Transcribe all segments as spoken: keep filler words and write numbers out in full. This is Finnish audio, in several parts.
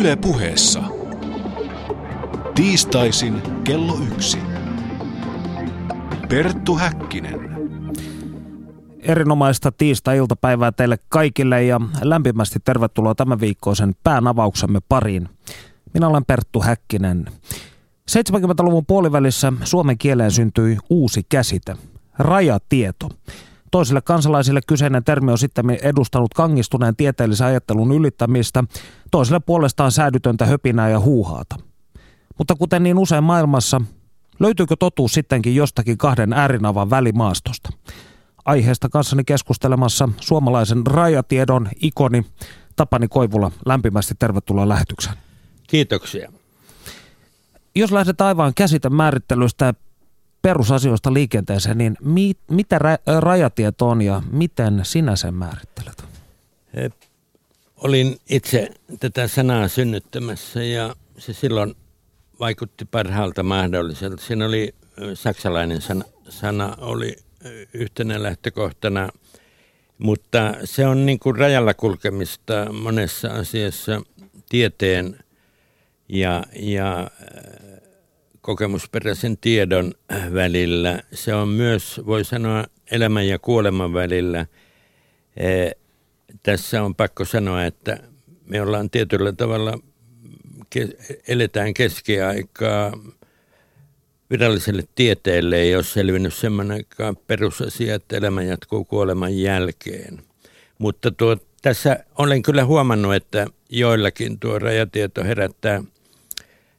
Yle Puheessa. Tiistaisin kello yksi. Perttu Häkkinen. Erinomaista tiistai-iltapäivää teille kaikille ja lämpimästi tervetuloa tämän viikkoisen päänavauksemme pariin. Minä olen Perttu Häkkinen. seitsemänkymmentäluvun puolivälissä suomen kieleen syntyi uusi käsite, rajatieto. Toisille kansalaisille kyseinen termi on sitten edustanut kangistuneen tieteellisen ajattelun ylittämistä, toisille puolestaan säädytöntä höpinää ja huuhaata. Mutta kuten niin usein maailmassa, löytyykö totuus sittenkin jostakin kahden äärinavan välimaastosta? Aiheesta kanssani keskustelemassa suomalaisen rajatiedon ikoni Tapani Koivula. Lämpimästi tervetuloa lähetykseen. Kiitoksia. Jos lähdetään aivan käsitemäärittelystä ja perusasioista liikenteeseen, niin mi- mitä ra- rajatieto on ja miten sinä sen määrittelet? Olin itse tätä sanaa synnyttämässä ja se silloin vaikutti parhaalta mahdolliselta. Siinä oli saksalainen sana, sana oli yhtenä lähtökohtana, mutta se on niin kuin rajalla kulkemista monessa asiassa tieteen ja, ja kokemusperäisen tiedon välillä. Se on myös, voi sanoa, elämän ja kuoleman välillä. E, tässä on pakko sanoa, että me ollaan tietyllä tavalla, eletään keskiaikaa viralliselle tieteelle. Ei ole selvinnyt semmoinenkaan perusasia, että elämä jatkuu kuoleman jälkeen. Mutta tuo, tässä olen kyllä huomannut, että joillakin tuo rajatieto herättää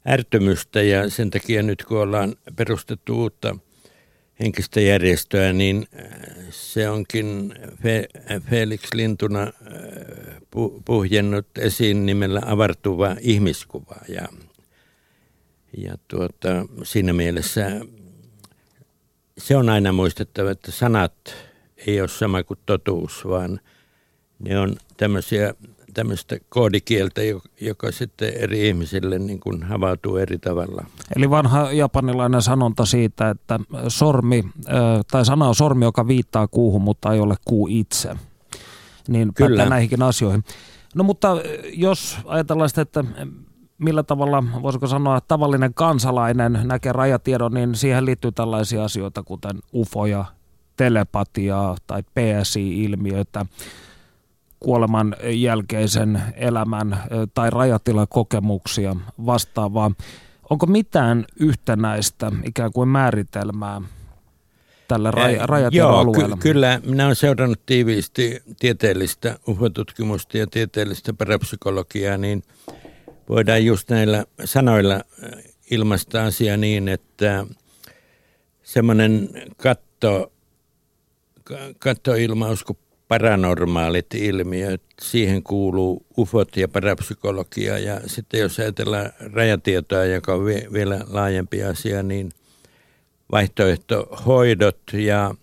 ärtymystä ja sen takia nyt kun ollaan perustettu uutta henkistä järjestöä, niin se onkin Fe- Felix Lintuna pu- puhjennut esiin nimellä avartuva ihmiskuva. Ja, ja tuota, siinä mielessä se on aina muistettava, että sanat ei ole sama kuin totuus, vaan ne on tämmöisiä tämmöistä koodikieltä, joka sitten eri ihmisille niin kuin havautuu eri tavalla. Eli vanha japanilainen sanonta siitä, että sormi, tai sana on sormi, joka viittaa kuuhun, mutta ei ole kuu itse. Niin päättää näihinkin asioihin. No mutta jos ajatellaan sitä, että millä tavalla, voisiko sanoa, tavallinen kansalainen näkee rajatiedon, niin siihen liittyy tällaisia asioita, kuten ufoja, telepatiaa tai P S I-ilmiötä. Kuoleman jälkeisen elämän tai rajatilakokemuksia vastaavaa. Onko mitään yhtenäistä ikään kuin määritelmää tällä raja- rajatilalueella? Joo, ky- kyllä. Minä olen seurannut tiiviisti tieteellistä ufotutkimusta ja tieteellistä parapsykologiaa, niin voidaan just näillä sanoilla ilmaista asiaa niin, että semmoinen katto, kattoilmaus kuin paranormaalit ilmiöt, siihen kuuluu ufot ja parapsykologia ja sitten jos ajatellaan rajatietoa, joka on vielä laajempi asia, niin vaihtoehtohoidot ja,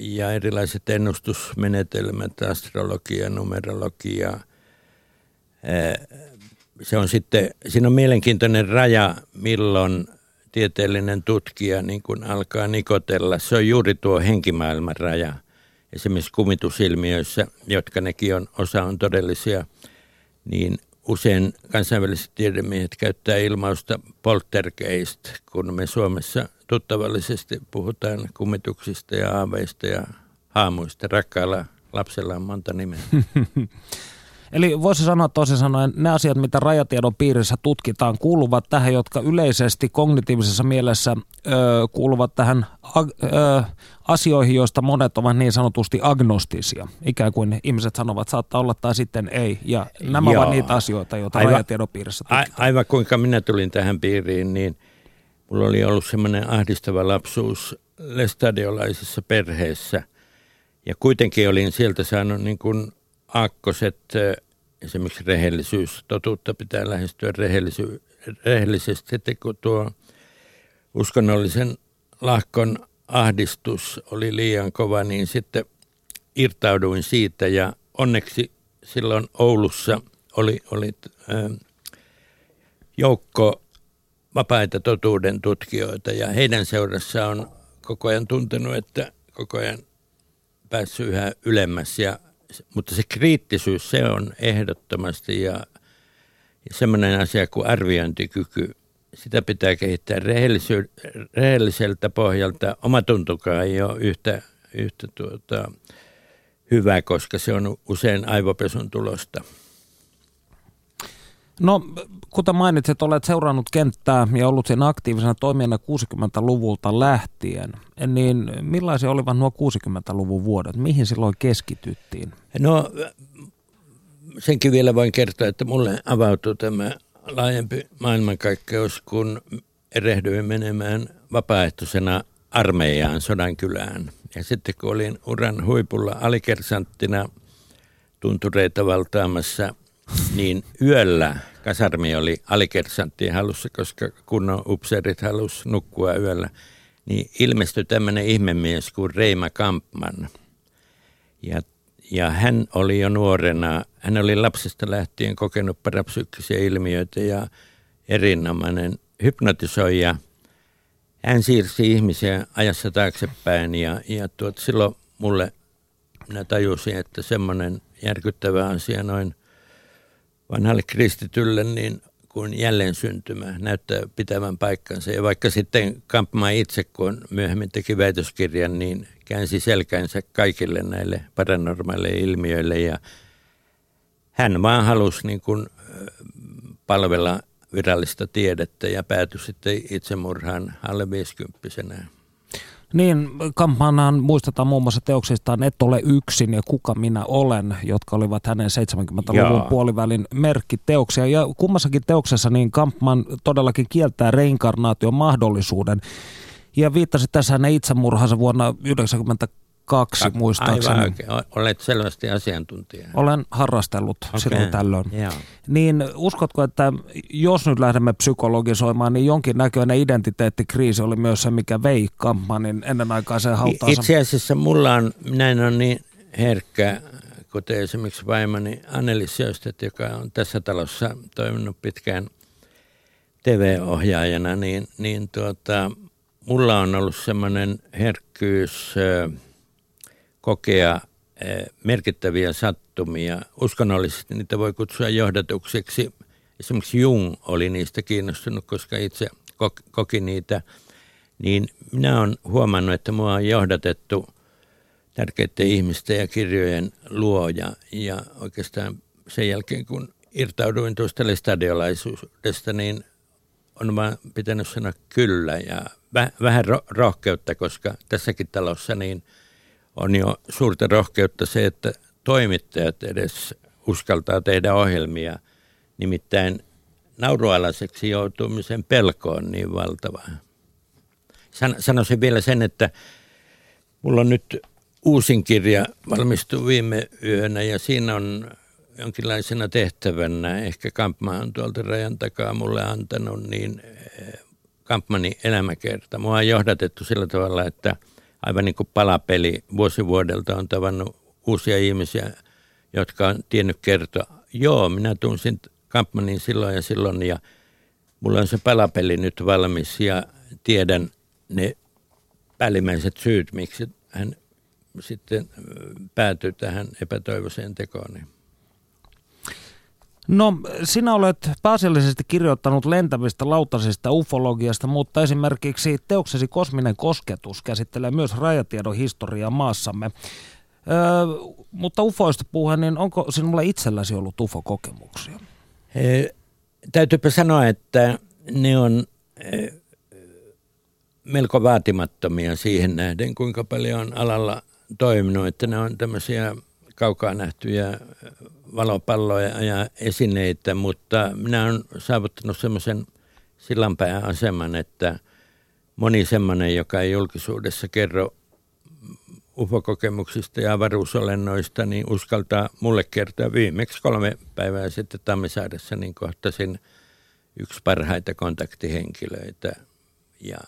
ja erilaiset ennustusmenetelmät, astrologia, numerologia. Se on sitten, siinä on mielenkiintoinen raja, milloin tieteellinen tutkija niin kun alkaa nikotella. Se on juuri tuo henkimaailman raja. Esimerkiksi kumitusilmiöissä, jotka nekin on, osa on todellisia, niin usein kansainväliset tiedemiehet käyttää ilmausta poltergeist, kun me Suomessa tuttavallisesti puhutaan kumituksista ja aaveista ja haamuista. Rakkaalla lapsella on monta nimeä. Eli voisi sanoa toisin sanoen, ne asiat, mitä rajatiedon piirissä tutkitaan, kuuluvat tähän, jotka yleisesti kognitiivisessa mielessä ö, kuuluvat tähän ag- ö, asioihin, joista monet ovat niin sanotusti agnostisia. Ikään kuin ihmiset sanovat, saattaa olla tai sitten ei. Ja nämä Joo. ovat niitä asioita, joita aivan, rajatiedon piirissä tutkitaan. Aivan kuinka minä tulin tähän piiriin, niin mulla oli ollut semmoinen ahdistava lapsuus lestadiolaisessa perheessä. Ja kuitenkin olin sieltä saanut niin kuin aakkoset, esimerkiksi rehellisyys, totuutta pitää lähestyä rehellisy- rehellisesti, että kun tuo uskonnollisen lahkon ahdistus oli liian kova, niin sitten irtauduin siitä ja onneksi silloin Oulussa oli, oli äh, joukko vapaita totuuden tutkijoita ja heidän seurassaan on koko ajan tuntenut, että koko ajan päässyt yhä ylemmäs ja mutta se kriittisyys, se on ehdottomasti ja, Ja semmoinen asia kuin arviointikyky, sitä pitää kehittää rehellisy- rehelliseltä pohjalta. Omatuntokaan ei ole yhtä, yhtä tuota, hyvä, koska se on usein aivopesun tulosta. No, kuten mainitsit, olet seurannut kenttää ja ollut siinä aktiivisena toimijana kuusikymmentäluvulta lähtien, niin millaisia olivat nuo kuusikymmentäluvun vuodet? Mihin silloin keskityttiin? No, senkin vielä voin kertoa, että mulle avautui tämä laajempi maailmankaikkeus, kun erehdyin menemään vapaaehtoisena armeijaan Sodankylään. Ja sitten kun olin uran huipulla alikersanttina tuntureita valtaamassa, niin yöllä kasarmi oli alikersanttien halussa, koska kunnon upseerit halusi nukkua yöllä, niin ilmestyi tämmöinen ihmemies kuin Reima Kampman. Ja, ja hän oli jo nuorena, hän oli lapsesta lähtien kokenut parapsyykkisiä ilmiöitä ja erinomainen hypnotisoija. Hän siirsi ihmisiä ajassa taaksepäin ja, ja tuot, silloin mulle minä tajusin, että semmoinen järkyttävä asia noin vanhalle kristitylle, niin kun jälleen syntymä näyttää pitävän paikkansa. Ja vaikka sitten Kampman itse, kun myöhemmin teki väitöskirjan, niin käänsi selkänsä kaikille näille paranormaaleille ilmiöille. Ja hän vaan halusi niin kuin palvella virallista tiedettä ja päätyi sitten itsemurhaan alle viisikymppisenä. Niin, Kampmanhan muistetaan muun muassa teoksistaan Et ole yksin ja Kuka minä olen, jotka olivat hänen seitsemänkymmentäluvun puolivälin merkkiteoksia. Ja kummassakin teoksessa niin Kampman todellakin kieltää reinkarnaation mahdollisuuden. Ja viittasi tässä hänen itsemurhansa vuonna yhdeksänkymmentäkaksi A- muistaakseni. Aivan oikein. Olet selvästi asiantuntija. Olen harrastellut okay. silloin tällöin. Joo. Niin uskotko, että jos nyt lähdemme psykologisoimaan, niin jonkinnäköinen identiteettikriisi oli myös se, mikä vei Kampmanin ennenaikaiseen hautaansa? Itse asiassa mulla on, minä en ole niin herkkä, kuten esimerkiksi vaimoni Anneli Sjöstedt, joka on tässä talossa toiminut pitkään T V-ohjaajana, niin, niin tuota... Mulla on ollut semmoinen herkkyys kokea merkittäviä sattumia. Uskonnollisesti niitä voi kutsua johdatukseksi. Esimerkiksi Jung oli niistä kiinnostunut, koska itse koki niitä. Niin minä olen huomannut, että mua on johdatettu tärkeiden ihmisten ja kirjojen luoja. Ja oikeastaan sen jälkeen, kun irtauduin tuosta lestadiolaisuudesta, niin on vaan pitänyt sanoa kyllä ja vähän rohkeutta, koska tässäkin talossa niin on jo suurta rohkeutta se, että toimittajat edes uskaltaa tehdä ohjelmia. Nimittäin naurualaiseksi joutumisen pelko on niin valtava. Sanoisin vielä sen, että mulla on nyt uusin kirja valmistunut viime yönä ja siinä on jonkinlaisena tehtävänä, ehkä Kampman on tuolta rajan takaa mulle antanut, niin Kampmanin elämäkerta. Mua on johdatettu sillä tavalla, että aivan niin kuin palapeli vuosi vuodelta on tavannut uusia ihmisiä, jotka on tiennyt kertoa, joo, minä tunsin Kampmanin silloin ja silloin ja mulla on se palapeli nyt valmis ja tiedän ne päällimmäiset syyt, miksi hän sitten päätyi tähän epätoivoiseen tekoon. No, sinä olet pääasiallisesti kirjoittanut lentävistä lautasista ufologiasta, mutta esimerkiksi teoksesi Kosminen kosketus käsittelee myös rajatiedon historiaa maassamme. Öö, mutta ufoista puheen, niin onko sinulla itselläsi ollut ufokokemuksia? He, täytyypä sanoa, että ne on he, melko vaatimattomia siihen nähden, kuinka paljon on alalla toiminut, että ne on tämmöisiä kaukaa nähtyjä valopalloja ja esineitä, mutta minä olen saavuttanut semmoisen sillanpään aseman, että moni semmoinen, joka ei julkisuudessa kerro ufokokemuksista ja avaruusolennoista, niin uskaltaa mulle kertoa. Viimeksi kolme päivää sitten Tammisaaressa niin kohtasin yksi parhaita kontaktihenkilöitä ja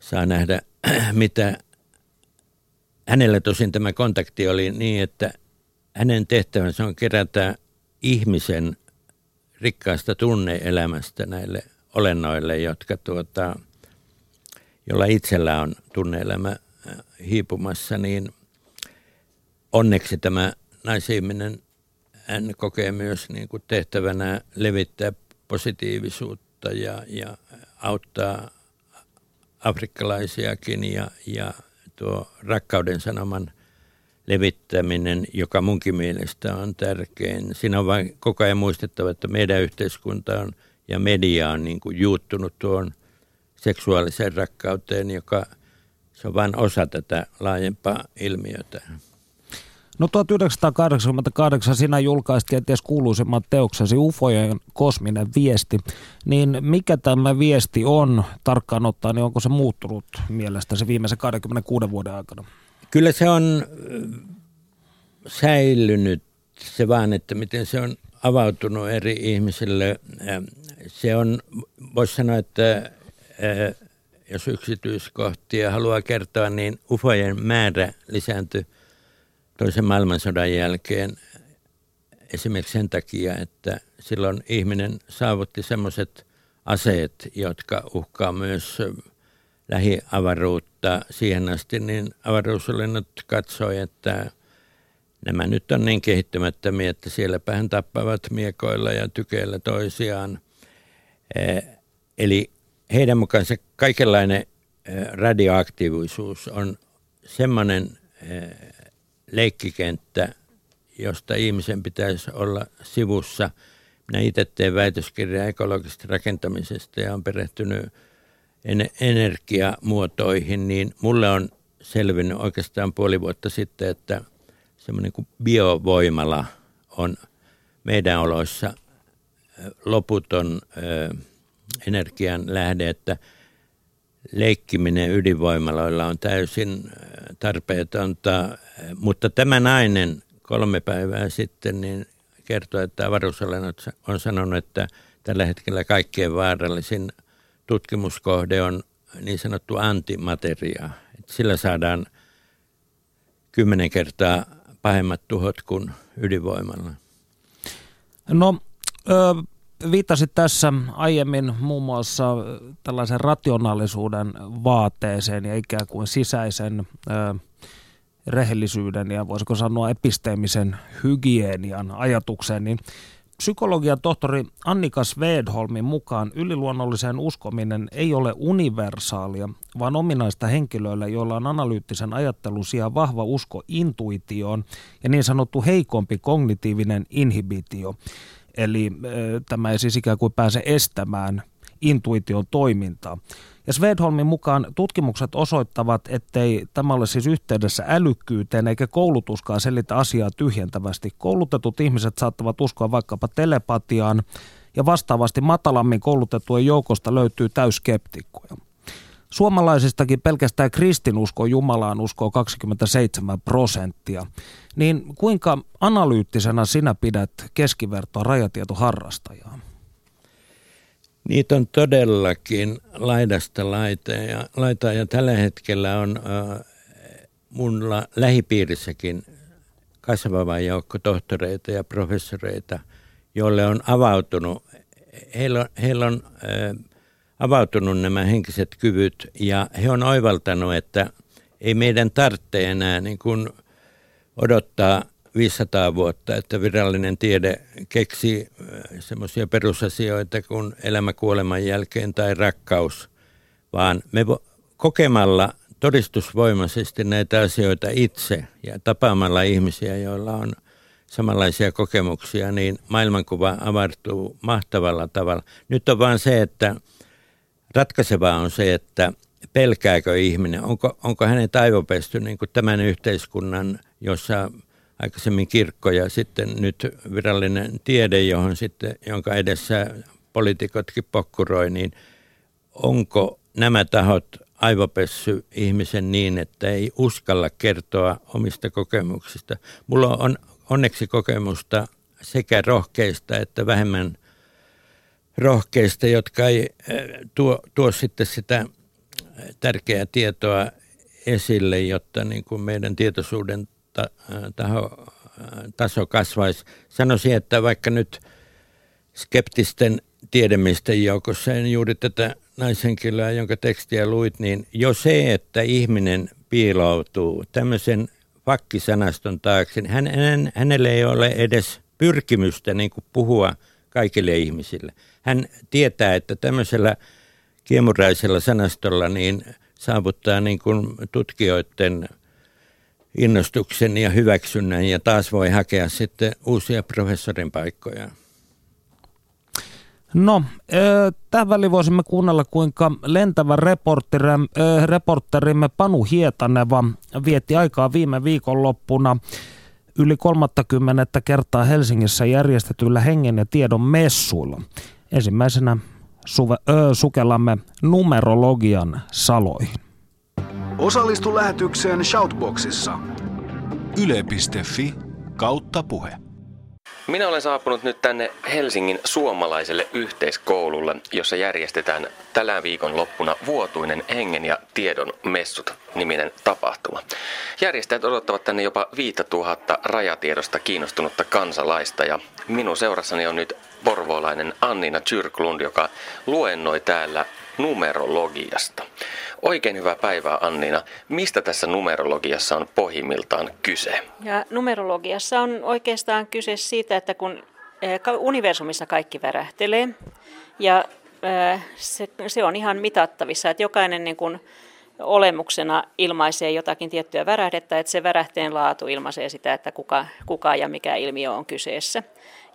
saa nähdä, mitä hänellä tosin tämä kontakti oli niin, että hänen tehtävänsä on kerätä ihmisen rikkaasta tunneelämästä näille olennoille, jotka tuota, jolla itsellä on tunneelämä hiipumassa, niin onneksi tämä naisihminen hän kokee myös niin kuin tehtävänä levittää positiivisuutta ja, ja auttaa afrikkalaisiakin ja, ja tuo rakkauden sanoman levittäminen, joka munkin mielestä on tärkein. Siinä on vain koko ajan muistettava, että meidän yhteiskunta on, ja media on niin kuin juuttunut tuon seksuaaliseen rakkauteen, joka se on vain osa tätä laajempaa ilmiötä. No tuhatyhdeksänsataakahdeksankymmentäkahdeksan sinä julkaistiin ties kuuluisemmat teoksesi U F Ojen kosminen viesti. Niin mikä tämä viesti on tarkkaan ottaen, niin onko se muuttunut mielestäsi viimeisen kaksikymmentäkuusi vuoden aikana? Kyllä se on säilynyt, se vaan, että miten se on avautunut eri ihmisille. Se on, voisi sanoa, että jos yksityiskohtia haluaa kertoa, niin U F Ojen määrä lisääntyi toisen maailmansodan jälkeen esimerkiksi sen takia, että silloin ihminen saavutti semmoiset aseet, jotka uhkaa myös lähiavaruutta. Siihen asti niin avaruusolennot katsoi, että nämä nyt on niin kehittymättömiä, että sielläpähän tappavat miekoilla ja tykeillä toisiaan. Eli heidän mukaansa kaikenlainen radioaktiivisuus on semmoinen leikkikenttä, josta ihmisen pitäisi olla sivussa. Minä itse teen väitöskirjaa ekologisesta rakentamisesta ja olen perehtynyt energiamuotoihin, niin mulle on selvinnyt oikeastaan puoli vuotta sitten, että semmoinen kuin biovoimala on meidän oloissa loputon energian lähde, että leikkiminen ydinvoimaloilla on täysin tarpeetonta, mutta tämä nainen kolme päivää sitten niin kertoi, että avaruusolennot on sanonut, että tällä hetkellä kaikkein vaarallisin tutkimuskohde on niin sanottu antimateria. Sillä saadaan kymmenen kertaa pahemmat tuhot kuin ydinvoimalla. No, ö- viittasit tässä aiemmin muun muassa tällaisen rationaalisuuden vaateeseen ja ikään kuin sisäisen ö, rehellisyyden ja voisiko sanoa episteemisen hygienian ajatukseen. Niin psykologian tohtori Annika Svedholmin mukaan yliluonnolliseen uskominen ei ole universaalia, vaan ominaista henkilöillä, joilla on analyyttisen ajattelun sijaan vahva usko intuitioon ja niin sanottu heikompi kognitiivinen inhibitio. Eli tämä ei siis ikään kuin pääse estämään intuition toimintaa. Ja Svedholmin mukaan tutkimukset osoittavat, ettei tämä ole siis yhteydessä älykkyyteen eikä koulutuskaan selitä asiaa tyhjentävästi. Koulutetut ihmiset saattavat uskoa vaikkapa telepatiaan ja vastaavasti matalammin koulutettujen joukosta löytyy täyskeptikkoja. Suomalaisistakin pelkästään kristinusko Jumalaan uskoo kaksikymmentäseitsemän prosenttia. Niin kuinka analyyttisena sinä pidät keskivertoa rajatietoharrastajaa? Niitä on todellakin laidasta laitaan ja, laita, ja tällä hetkellä on äh, mulla lähipiirissäkin kasvava joukko tohtoreita ja professoreita, joille on avautunut, heillä, heillä on äh, avautunut nämä henkiset kyvyt ja he on oivaltanut, että ei meidän tarvitse enää niin kuin odottaa viisisataa vuotta, että virallinen tiede keksii semmoisia perusasioita kuin elämä kuoleman jälkeen tai rakkaus, vaan me vo- kokemalla todistusvoimaisesti näitä asioita itse ja tapaamalla ihmisiä, joilla on samanlaisia kokemuksia, niin maailmankuva avartuu mahtavalla tavalla. Nyt on vaan se, että ratkaisevaa on se, että pelkääkö ihminen, onko, onko hänen aivopesty niin kuin tämän yhteiskunnan, jossa aikaisemmin kirkko ja sitten nyt virallinen tiede, johon sitten, jonka edessä poliitikotkin pokkuroi, niin onko nämä tahot aivopessy ihmisen niin, että ei uskalla kertoa omista kokemuksista. Mulla on onneksi kokemusta sekä rohkeista että vähemmän rohkeista, jotka ei tuo, tuo sitten sitä tärkeää tietoa esille, jotta niin kuin meidän tietoisuuden ta, taho, taso kasvaisi. Sanoisin, että vaikka nyt skeptisten tiedemisten joukossa en juuri tätä naishenkilöä, jonka tekstiä luit, niin jo se, että ihminen piiloutuu tämmöisen fakkisanaston taakse, hän, hän, hänelle ei ole edes pyrkimystä niin kuin puhua kaikille ihmisille. Hän tietää, että tämmöisellä kiemuraisella sanastolla niin saavuttaa niin kuin tutkijoiden innostuksen ja hyväksynnän ja taas voi hakea sitten uusia professorin paikkoja. No, tähän väliin voisimme kuunnella, kuinka lentävä reporterimme Panu Hietaneva vietti aikaa viime viikonloppuna yli kolmekymmentä kertaa Helsingissä järjestetyillä hengen ja tiedon messuilla. Ensimmäisenä suve, ö, sukellamme numerologian saloihin. Osallistu lähetykseen Shoutboxissa. yle piste fi kautta puhe. Minä olen saapunut nyt tänne Helsingin suomalaiselle yhteiskoululle, jossa järjestetään tällä viikon loppuna vuotuinen hengen ja tiedon messut niminen tapahtuma. Järjestäjät odottavat tänne jopa viisituhatta rajatiedosta kiinnostunutta kansalaista ja minun seurassani on nyt porvoolainen Annina Kyrklund, joka luennoi täällä numerologiasta. Oikein hyvää päivää, Annina. Mistä tässä numerologiassa on pohjimmiltaan kyse? Ja numerologiassa on oikeastaan kyse siitä, että kun universumissa kaikki värähtelee ja se, se on ihan mitattavissa, että jokainen niin kuin olemuksena ilmaisee jotakin tiettyä värähdettä, että se värähteen laatu ilmaisee sitä, että kuka, kuka ja mikä ilmiö on kyseessä.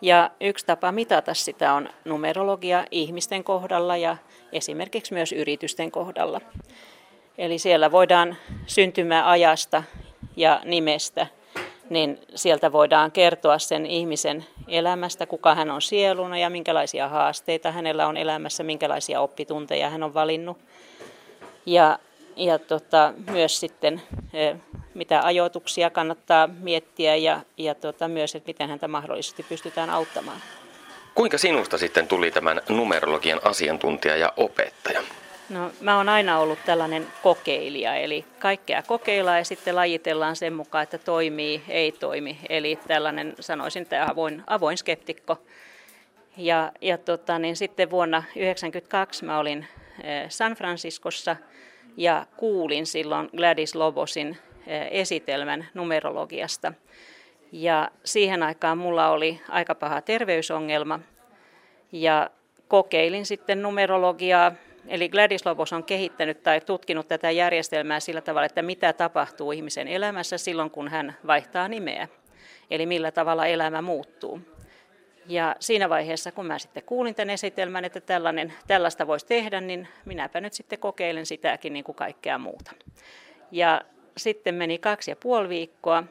Ja yksi tapa mitata sitä on numerologia ihmisten kohdalla ja esimerkiksi myös yritysten kohdalla. Eli siellä voidaan syntymäajasta ja nimestä, niin sieltä voidaan kertoa sen ihmisen elämästä, kuka hän on sieluna ja minkälaisia haasteita hänellä on elämässä, minkälaisia oppitunteja hän on valinnut. Ja, ja tota, myös sitten mitä ajoituksia kannattaa miettiä ja, ja tota, myös, että miten häntä mahdollisesti pystytään auttamaan. Kuinka sinusta sitten tuli tämän numerologian asiantuntija ja opettaja? No, mä oon aina ollut tällainen kokeilija, eli kaikkea kokeillaan ja sitten lajitellaan sen mukaan, että toimii, ei toimi. Eli tällainen, sanoisin, tämä avoin, avoin skeptikko. Ja, ja tota, niin sitten vuonna yhdeksänkymmentäkaksi mä olin San Franciscossa ja kuulin silloin Gladys Lobosin esitelmän numerologiasta. Ja siihen aikaan mulla oli aika paha terveysongelma ja kokeilin sitten numerologiaa. Eli Gladys Lobos on kehittänyt tai tutkinut tätä järjestelmää sillä tavalla, että mitä tapahtuu ihmisen elämässä silloin, kun hän vaihtaa nimeä. Eli millä tavalla elämä muuttuu. Ja siinä vaiheessa, kun mä sitten kuulin tämän esitelmän, että tällainen, tällaista voisi tehdä, niin minäpä nyt sitten kokeilen sitäkin niin kuin kaikkea muuta. Ja sitten meni kaksi ja puoli viikkoa.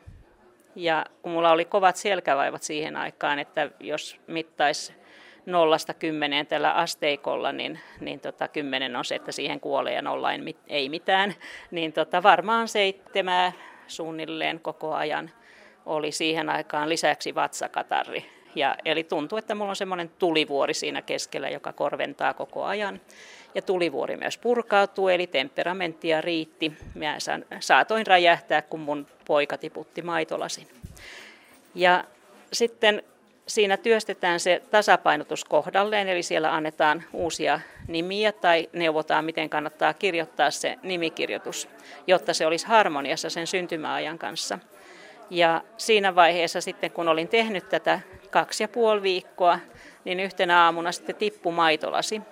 Ja kun mulla oli kovat selkävaivat siihen aikaan, että jos mittaisi nollasta kymmeneen tällä asteikolla, niin, niin tota, kymmenen on se, että siihen kuolee ja nolla mit, ei mitään, niin tota, varmaan seitsemää suunnilleen koko ajan oli siihen aikaan lisäksi vatsakatarri. Ja, eli tuntuu, että mulla on semmoinen tulivuori siinä keskellä, joka korventaa koko ajan. Ja tulivuori myös purkautuu, eli temperamenttia riitti. Mä saatoin räjähtää, kun mun poika tiputti maitolasin. Ja sitten siinä työstetään se tasapainotus kohdalleen, eli siellä annetaan uusia nimiä tai neuvotaan, miten kannattaa kirjoittaa se nimikirjoitus, jotta se olisi harmoniassa sen syntymäajan kanssa. Ja siinä vaiheessa sitten, kun olin tehnyt tätä kaksi ja puoli viikkoa, niin yhtenä aamuna sitten tippui maitolasi.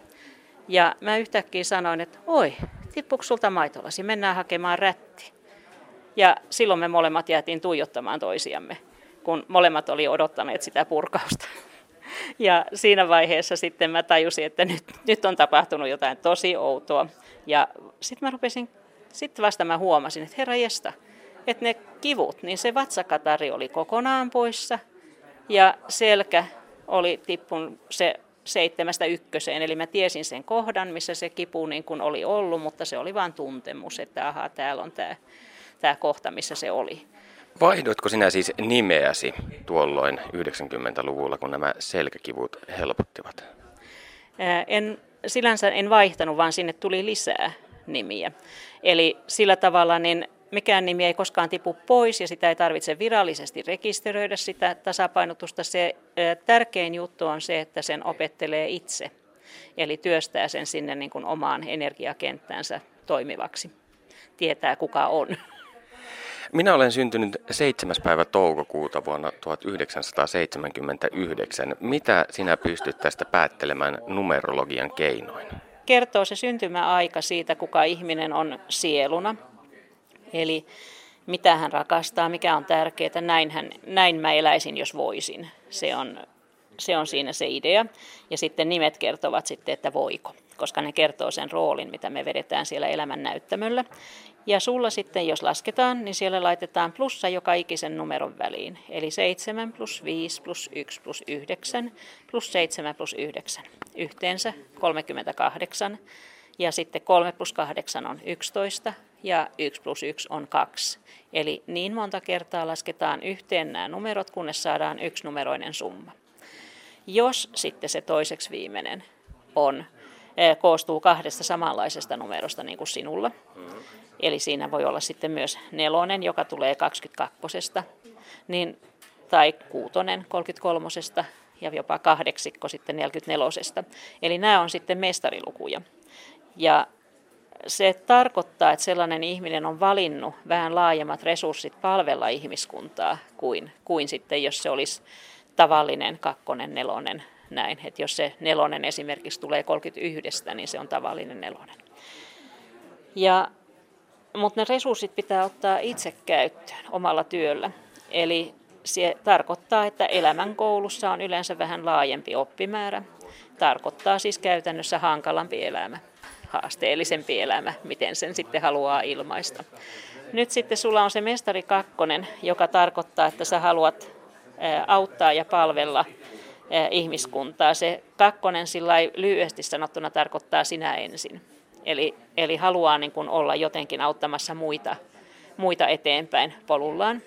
Ja mä yhtäkkiä sanoin, että oi, tippuuko sulta maitolasi, mennään hakemaan rätti. Ja silloin me molemmat jäätiin tuijottamaan toisiamme, kun molemmat oli odottaneet sitä purkausta. Ja siinä vaiheessa sitten mä tajusin, että nyt, nyt on tapahtunut jotain tosi outoa. Ja sitten mä rupesin, sitten vasta mä huomasin, että herra jesta, että ne kivut, niin se vatsakatari oli kokonaan poissa ja selkä oli tippunut se seitsemästä ykköseen, eli mä tiesin sen kohdan, missä se kipu niin kuin oli ollut, mutta se oli vain tuntemus, että ahaa, täällä on tämä, tämä kohta, missä se oli. Vaihdoitko sinä siis nimeäsi tuolloin yhdeksänkymmentäluvulla, kun nämä selkäkivut helpottivat? En, sillänsä en vaihtanut, vaan sinne tuli lisää nimiä. Eli sillä tavalla niin mikään nimi ei koskaan tipu pois ja sitä ei tarvitse virallisesti rekisteröidä sitä tasapainotusta. Se tärkein juttu on se, että sen opettelee itse, eli työstää sen sinne niin kuin omaan energiakenttäänsä toimivaksi. Tietää kuka on. Minä olen syntynyt seitsemäs päivä toukokuuta vuonna tuhatyhdeksänsataaseitsemänkymmentäyhdeksän. Mitä sinä pystyt tästä päättelemään numerologian keinoin? Kertoo se syntymäaika siitä, kuka ihminen on sieluna. Eli mitä hän rakastaa, mikä on tärkeää, näin, hän, näin mä eläisin, jos voisin. Se on, se on siinä se idea. Ja sitten nimet kertovat sitten, että voiko, koska ne kertoo sen roolin, mitä me vedetään siellä elämän näyttämöllä. Ja sulla sitten, jos lasketaan, niin siellä laitetaan plussa joka ikisen numeron väliin. Eli seitsemän plus viisi plus yksi plus yhdeksän plus seitsemän plus yhdeksän. Yhteensä kolmekymmentäkahdeksan. Ja sitten kolme plus kahdeksan on yksitoista ja yksi plus yksi on kaksi. Eli niin monta kertaa lasketaan yhteen nämä numerot, kunnes saadaan yksinumeroinen summa. Jos sitten se toiseksi viimeinen on, koostuu kahdesta samanlaisesta numerosta niin kuin sinulla. Eli siinä voi olla sitten myös nelonen, joka tulee kaksikymmentäkaksi, niin, tai kuutonen kolmekymmentäkolme ja jopa kahdeksikko sitten neljäkymmentäneljä. Eli nämä on sitten mestarilukuja. Ja se tarkoittaa, että sellainen ihminen on valinnut vähän laajemmat resurssit palvella ihmiskuntaa kuin, kuin sitten, jos se olisi tavallinen kakkonen, nelonen, näin. Että jos se nelonen esimerkiksi tulee kolmekymmentäyksi, niin se on tavallinen nelonen. Ja, mutta ne resurssit pitää ottaa itse käyttöön omalla työllä. Eli se tarkoittaa, että elämänkoulussa on yleensä vähän laajempi oppimäärä. Tarkoittaa siis käytännössä hankalampi elämä. Haasteellisempi elämä, miten sen sitten haluaa ilmaista. Nyt sitten sulla on se mestari kakkonen, joka tarkoittaa, että sä haluat auttaa ja palvella ihmiskuntaa. Se kakkonen sillä lyhyesti sanottuna tarkoittaa sinä ensin. Eli, eli haluaa niin kuin olla jotenkin auttamassa muita, muita eteenpäin polullaan.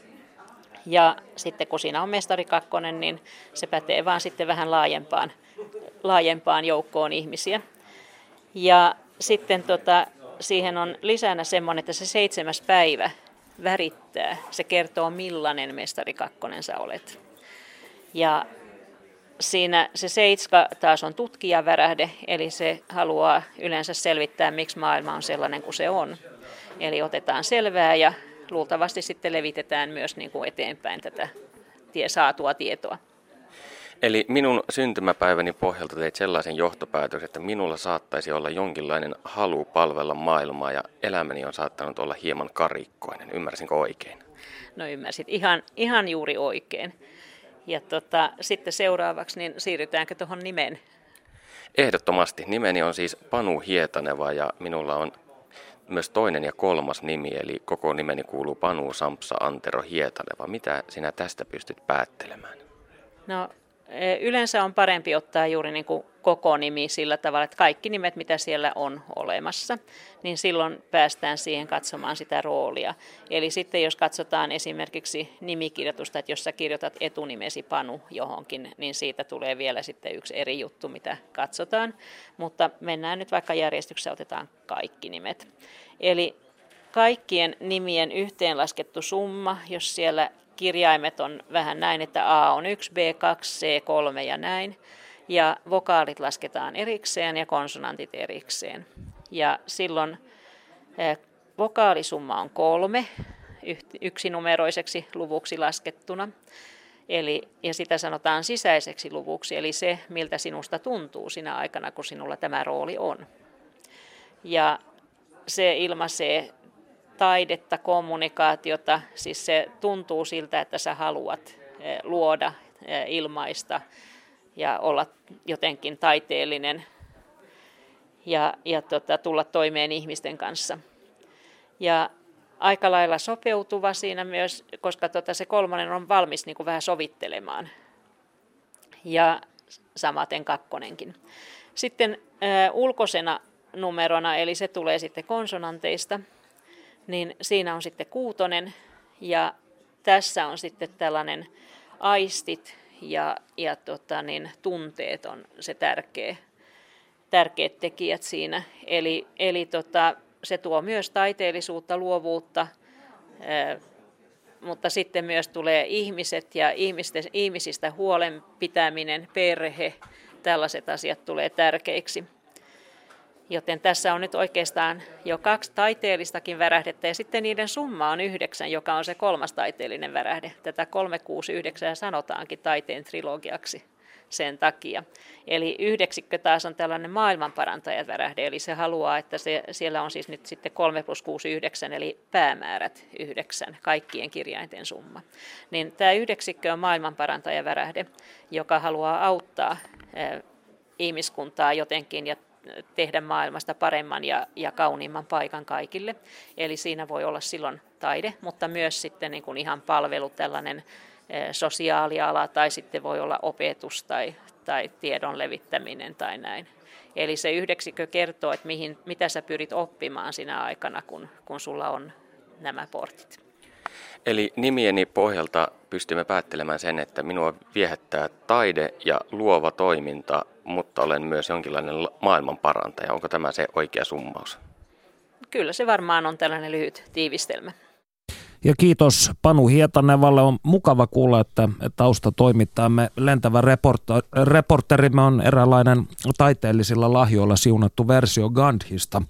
Ja sitten kun siinä on mestari kakkonen, niin se pätee vaan sitten vähän laajempaan, laajempaan joukkoon ihmisiä. Ja sitten tota, siihen on lisänä semmoinen, että se seitsemäs päivä värittää. Se kertoo, millainen mestari kakkonen sä olet. Ja siinä se seitska taas on tutkijavärähde, eli se haluaa yleensä selvittää, miksi maailma on sellainen kuin se on. Eli otetaan selvää ja luultavasti sitten levitetään myös niin kuin eteenpäin tätä tie, saatua tietoa. Eli minun syntymäpäiväni pohjalta teit sellaisen johtopäätöksen, että minulla saattaisi olla jonkinlainen halu palvella maailmaa ja elämäni on saattanut olla hieman karikkoinen. Ymmärsinkö oikein? No ymmärsit. Ihan, ihan juuri oikein. Ja tota, sitten seuraavaksi niin siirrytäänkö tuohon nimeen? Ehdottomasti. Nimeni on siis Panu Hietaneva ja minulla on myös toinen ja kolmas nimi, eli koko nimeni kuuluu Panu Sampsa Antero Hietaneva. Mitä sinä tästä pystyt päättelemään? No... Yleensä on parempi ottaa juuri niin kuin koko nimi sillä tavalla, että kaikki nimet, mitä siellä on olemassa, niin silloin päästään siihen katsomaan sitä roolia. Eli sitten jos katsotaan esimerkiksi nimikirjoitusta, että jos sä kirjoitat etunimesi Panu johonkin, niin siitä tulee vielä sitten yksi eri juttu, mitä katsotaan. Mutta mennään nyt vaikka järjestyksessä, otetaan kaikki nimet. Eli kaikkien nimien yhteenlaskettu summa, jos siellä kirjaimet on vähän näin, että A on yksi, B kaksi, C kolme ja näin. Ja vokaalit lasketaan erikseen ja konsonantit erikseen. Ja silloin vokaalisumma on kolme yksinumeroiseksi luvuksi laskettuna. Eli, ja sitä sanotaan sisäiseksi luvuksi, eli se, miltä sinusta tuntuu sinä aikana, kun sinulla tämä rooli on. Ja se ilmaisee taidetta, kommunikaatiota, siis se tuntuu siltä, että sä haluat luoda, ilmaista ja olla jotenkin taiteellinen ja, ja tota, tulla toimeen ihmisten kanssa. Ja aika lailla sopeutuva siinä myös, koska tota, se kolmonen on valmis niin kuin vähän sovittelemaan ja samaten kakkonenkin. Sitten ä, ulkoisena numerona, eli se tulee sitten konsonanteista. Niin siinä on sitten kuutonen ja tässä on sitten tällainen aistit ja, ja tota niin, tunteet on se tärkeä, tärkeät tekijät siinä. Eli, eli tota, se tuo myös taiteellisuutta, luovuutta, ää, mutta sitten myös tulee ihmiset ja ihmisten, ihmisistä huolen pitäminen, perhe, tällaiset asiat tulee tärkeiksi. Joten tässä on nyt oikeastaan jo kaksi taiteellistakin värähdettä ja sitten niiden summa on yhdeksän, joka on se kolmas taiteellinen värähde. Tätä kolme kuusi yhdeksän sanotaankin taiteen trilogiaksi sen takia. Eli yhdeksikkö taas on tällainen maailmanparantajan värähde, eli se haluaa, että se, siellä on siis nyt sitten kolme plus kuusi yhdeksän, eli päämäärät yhdeksän, kaikkien kirjainten summa. Niin tämä yhdeksikkö on maailmanparantajan värähde, joka haluaa auttaa eh, ihmiskuntaa jotenkin ja tehdä maailmasta paremman ja, ja kauniimman paikan kaikille. Eli siinä voi olla silloin taide, mutta myös sitten niin kuin ihan palvelu, tällainen e, sosiaaliala, tai sitten voi olla opetus tai, tai tiedon levittäminen tai näin. Eli se yhdeksikö kertoo, että mihin, mitä sä pyrit oppimaan sinä aikana, kun, kun sulla on nämä portit. Eli nimieni pohjalta pystymme päättelemään sen, että minua viehättää taide ja luova toiminta, mutta olen myös jonkinlainen maailmanparantaja. Onko tämä se oikea summaus? Kyllä se varmaan on tällainen lyhyt tiivistelmä. Ja kiitos Panu Hietanevalle. On mukava kuulla, että taustatoimittajamme lentävä reporter, reporterimme on eräänlainen taiteellisilla lahjoilla siunattu versio Gandhista.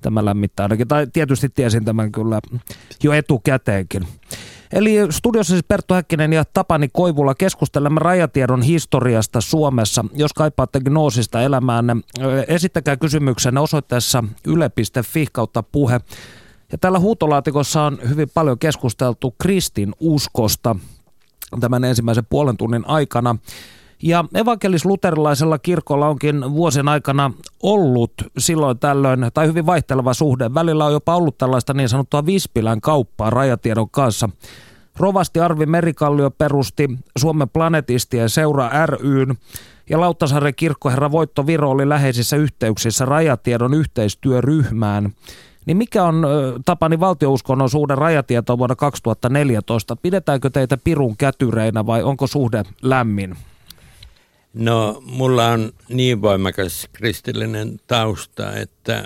Tämä lämmittää ainakin, tai tietysti tiesin tämän kyllä jo etukäteenkin. Eli studiossa siis Perttu Häkkinen ja Tapani Koivula keskustelemme rajatiedon historiasta Suomessa. Jos kaipaatte gnoosista elämäänne, esittäkää kysymyksenne osoitteessa yle piste fi kautta puhe. Ja täällä huutolaatikossa on hyvin paljon keskusteltu kristinuskosta tämän ensimmäisen puolen tunnin aikana. Ja evankelis-luterilaisella kirkolla onkin vuosien aikana ollut silloin tällöin, tai hyvin vaihteleva suhde. Välillä on jopa ollut tällaista niin sanottua Vispilän kauppaa rajatiedon kanssa. Rovasti Arvi Merikallio perusti Suomen Planetistien seura ry:n, ja Lauttasaaren kirkkoherra Voitto Viro oli läheisissä yhteyksissä rajatiedon yhteistyöryhmään. Niin mikä on Tapani valtiouskonnon suhde rajatietoon vuonna kaksituhattaneljätoista? Pidetäänkö teitä pirun kätyreinä vai onko suhde lämmin? No, mulla on niin voimakas kristillinen tausta, että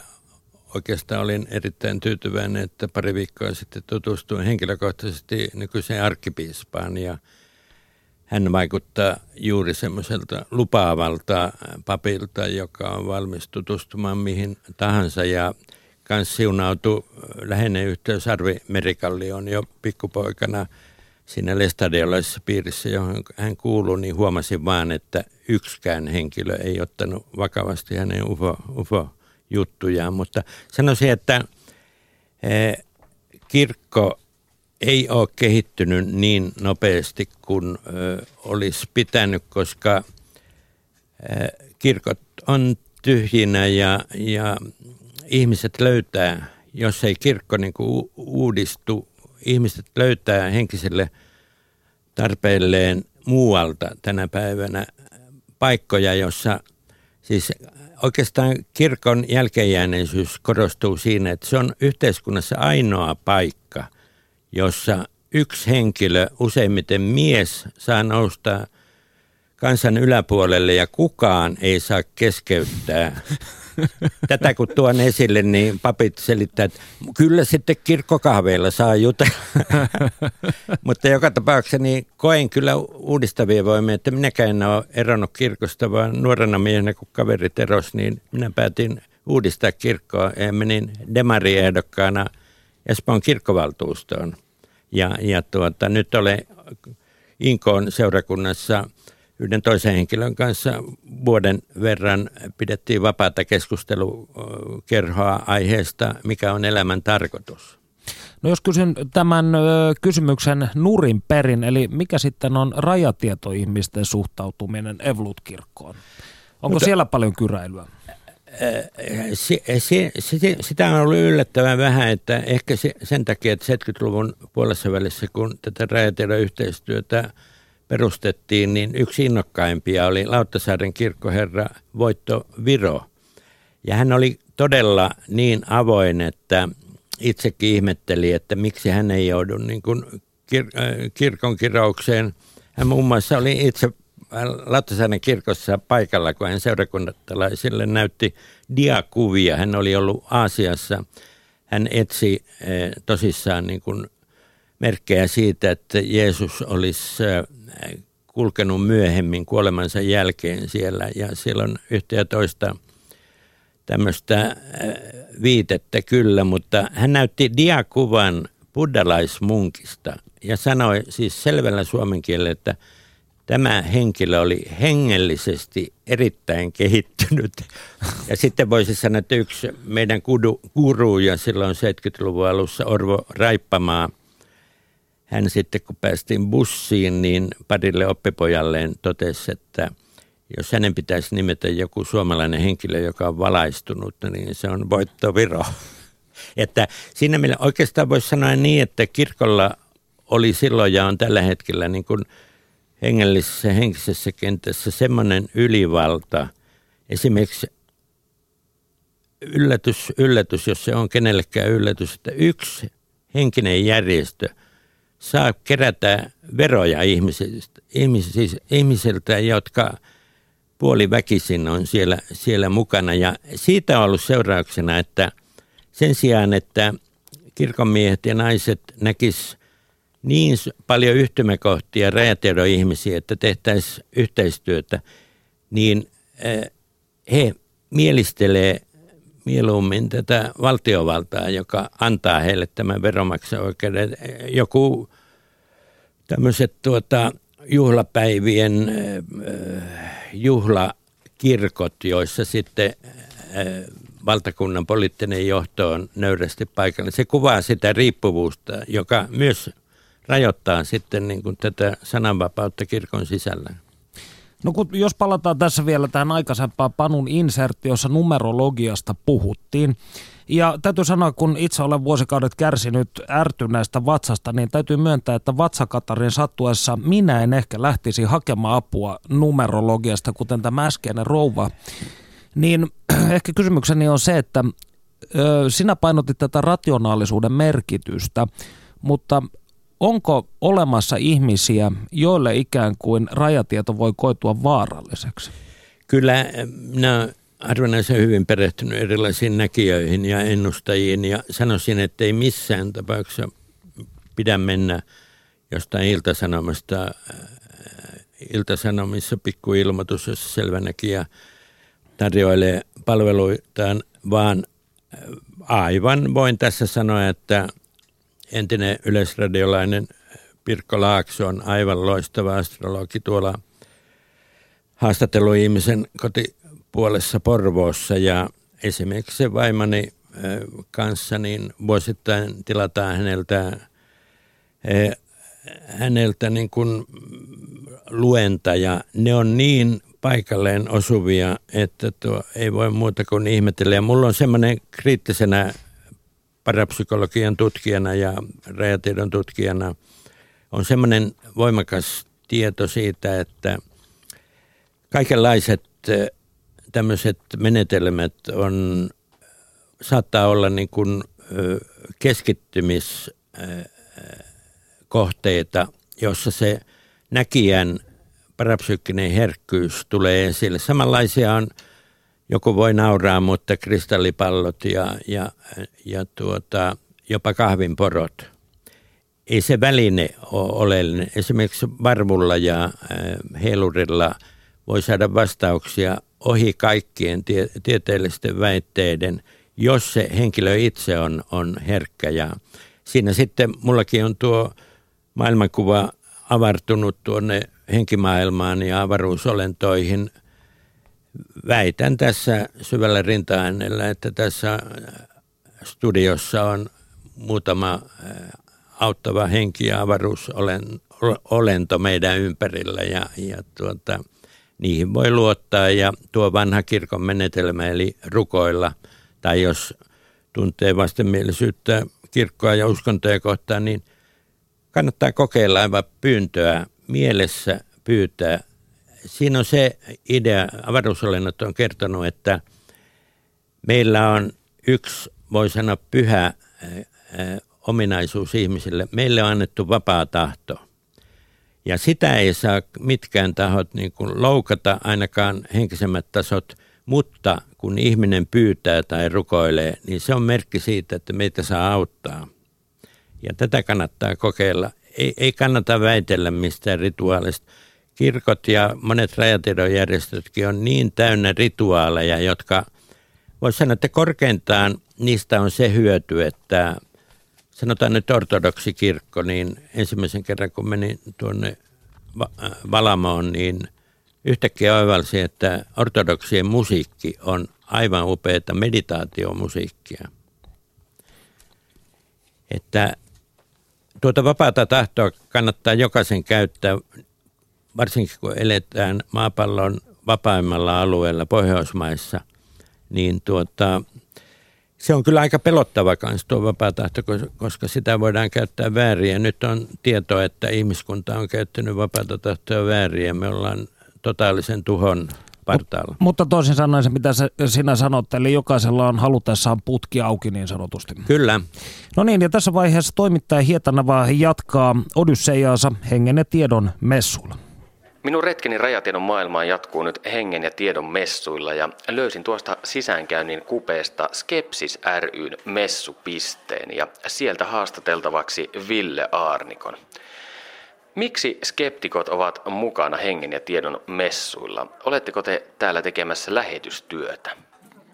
oikeastaan olin erittäin tyytyväinen, että pari viikkoa sitten tutustuin henkilökohtaisesti nykyiseen arkkipiispaan ja hän vaikuttaa juuri semmoiselta lupaavalta papilta, joka on valmis tutustumaan mihin tahansa ja kans siunautui läheinen yhteys Arvi Merikallioon jo pikkupoikana. Siinä lestadiolaisessa piirissä, johon hän kuului, niin huomasin vaan, että yksikään henkilö ei ottanut vakavasti hänen ufo, ufo-juttujaan. Mutta sanoisin, että kirkko ei ole kehittynyt niin nopeasti kuin olisi pitänyt, koska kirkot on tyhjinä ja, ja ihmiset löytää, jos ei kirkko niin kuin uudistu, ihmiset löytää henkiselle tarpeelleen muualta tänä päivänä paikkoja, jossa siis oikeastaan kirkon jälkeenjääneisyys korostuu siinä, että se on yhteiskunnassa ainoa paikka, jossa yksi henkilö, useimmiten mies, saa nousta kansan yläpuolelle ja kukaan ei saa keskeyttää. Tätä kun tuon esille, niin papit selittää, että kyllä sitten kirkkokahveilla saa jutella. Mutta joka tapauksessa niin koen kyllä uudistavia voimia, että minäkään en ole eronnut kirkosta, vaan nuorena miehenä, kun kaverit eros, niin minä päätin uudistaa kirkkoa ja menin demariehdokkaana Espoon kirkkovaltuustoon. Ja, ja tuota, nyt olen Inkoon seurakunnassa. Yhden toisen henkilön kanssa vuoden verran pidettiin vapaata keskustelukerhoa aiheesta, mikä on elämän tarkoitus. No jos kysyn tämän kysymyksen nurin perin, eli mikä sitten on rajatietoihmisten suhtautuminen Evlut-kirkkoon? Onko Mutta, siellä paljon kyräilyä? Si, si, si, sitä on ollut yllättävän vähän, että ehkä sen takia, että seitsemänkymmentäluvun puolessa välissä, kun tätä rajatiedoyhteistyötä perustettiin, niin yksi innokkaimpia oli Lauttasaaren kirkkoherra Voitto Viro. Ja hän oli todella niin avoin, että itsekin ihmetteli, että miksi hän ei joudu niin kuin kir- kirkon kiroukseen. Hän muun muassa oli itse Lauttasaaren kirkossa paikalla, kun hän seurakuntalaisille näytti diakuvia. Hän oli ollut Aasiassa. Hän etsi tosissaan niin kuin merkkejä siitä, että Jeesus olisi kulkenut myöhemmin kuolemansa jälkeen siellä ja siellä on yhtä ja toista tämmöistä viitettä kyllä, mutta hän näytti diakuvan buddhalaismunkista ja sanoi siis selvällä suomen kielellä, että tämä henkilö oli hengellisesti erittäin kehittynyt. Ja sitten voisi sanoa, että yksi meidän guru ja silloin seitsemänkymmentäluvun alussa Orvo Raippamaa, hän sitten kun päästiin bussiin, niin parille oppipojalleen totesi, että jos hänen pitäisi nimetä joku suomalainen henkilö, joka on valaistunut, niin se on Voitto Viro. Että siinä meillä oikeastaan voisi sanoa niin, että kirkolla oli silloin ja on tällä hetkellä niin kuin hengellisessä henkisessä kentässä semmoinen ylivalta. Esimerkiksi yllätys, yllätys, jos se on kenellekään yllätys, että yksi henkinen järjestö saa kerätä veroja ihmisiltä, ihmisiltä jotka puoliväkisin on siellä, siellä mukana. Ja siitä on ollut seurauksena, että sen sijaan, että kirkonmiehet ja naiset näkisivät niin paljon yhtymäkohtia rajatiedon ihmisiä, että tehtäisiin yhteistyötä, niin he mielistelee mieluummin tätä valtiovaltaa, joka antaa heille tämän veronmaksaoikeuden. Joku tämmöiset tuota, juhlapäivien juhlakirkot, joissa sitten valtakunnan poliittinen johto on nöyrästi paikalla. Se kuvaa sitä riippuvuutta, joka myös rajoittaa sitten niin kuin tätä sananvapautta kirkon sisällä. No kun jos palataan tässä vielä tähän aikaisempaan Panun insertti, jossa numerologiasta puhuttiin. Ja täytyy sanoa, kun itse olen vuosikaudet kärsinyt ärtyneestä vatsasta, niin täytyy myöntää, että vatsakatarin sattuessa minä en ehkä lähtisi hakemaan apua numerologiasta, kuten tämä äskeinen rouva. Niin ehkä kysymykseni on se, että ö, sinä painotit tätä rationaalisuuden merkitystä, mutta onko olemassa ihmisiä, joille ikään kuin rajatieto voi koitua vaaralliseksi? Kyllä, minä olen harvinaisen hyvin perehtynyt erilaisiin näkijöihin ja ennustajiin ja sanoisin, että ei missään tapauksessa pidä mennä jostain iltasanomasta, iltasanomissa pikkuilmoitus, jossa selvänäkijä tarjoilee palveluitaan, vaan aivan voin tässä sanoa, että entinen yleisradiolainen Pirkko Laakso on aivan loistava astrologi tuolla haastatteluihmisen kotipuolessa Porvoossa ja esimerkiksi se vaimani kanssa niin vuosittain tilataan häneltä, häneltä niin kuin luenta ja ne on niin paikalleen osuvia, että tuo ei voi muuta kuin ihmetellä ja mulla on semmoinen kriittisenä parapsykologian tutkijana ja rajatiedon tutkijana on semmoinen voimakas tieto siitä, että kaikenlaiset tämmöiset menetelmät on, saattaa olla niin kuin keskittymiskohteita, jossa se näkijän parapsykkinen herkkyys tulee esille. Samanlaisia on joku voi nauraa, mutta kristallipallot ja, ja, ja tuota, jopa kahvinporot. Ei se väline ole oleellinen. Esimerkiksi varvulla ja heilurilla voi saada vastauksia ohi kaikkien tie, tieteellisten väitteiden, jos se henkilö itse on, on herkkä. Ja siinä sitten mullakin on tuo maailmankuva avartunut tuonne henkimaailmaan ja avaruusolentoihin. Väitän tässä syvällä rintaäänellä, että tässä studiossa on muutama auttava henki ja avaruusolento meidän ympärillä ja, ja tuota, niihin voi luottaa. Ja tuo vanha kirkon menetelmä eli rukoilla tai jos tuntee vastenmielisyyttä kirkkoa ja uskontoja kohtaan, niin kannattaa kokeilla aivan pyyntöä mielessä pyytää. Siinä on se idea, avaruusolennot on kertonut, että meillä on yksi, voi sanoa, pyhä ominaisuus ihmisille. Meille on annettu vapaa tahto. Ja sitä ei saa mitkään tahot niin kuin loukata, ainakaan henkisemmät tasot, mutta kun ihminen pyytää tai rukoilee, niin se on merkki siitä, että meitä saa auttaa. Ja tätä kannattaa kokeilla. Ei, ei kannata väitellä mistään rituaalista. Kirkot ja monet rajatiedon järjestötkin on niin täynnä rituaaleja, jotka voisi sanoa, että korkeintaan niistä on se hyöty, että sanotaan nyt ortodoksikirkko, niin ensimmäisen kerran kun menin tuonne Valamoon, niin yhtäkkiä oivalsin, että ortodoksien musiikki on aivan upeata meditaatiomusiikkia. Että tuota vapaata tahtoa kannattaa jokaisen käyttää, varsinkin kun eletään maapallon vapaimmalla alueella Pohjoismaissa, niin tuota, se on kyllä aika pelottava kans tuo vapaa tahto, koska sitä voidaan käyttää väärin. Ja nyt on tietoa, että ihmiskunta on käyttänyt vapaata tahtoa väärin ja me ollaan totaalisen tuhon partaalla. Mut, mutta toisin sanoen se, mitä sinä sanot, eli jokaisella on halutessaan putki auki niin sanotusti. Kyllä. No niin, ja tässä vaiheessa toimittaja Hietaneva jatkaa Odysseiaansa hengen ja tiedon messuilla. Minun retkeni rajatiedon maailmaan jatkuu nyt hengen ja tiedon messuilla ja löysin tuosta sisäänkäynnin kupeesta Skepsis ry:n messupisteen ja sieltä haastateltavaksi Ville Aarnikon. Miksi skeptikot ovat mukana hengen ja tiedon messuilla? Oletteko te täällä tekemässä lähetystyötä?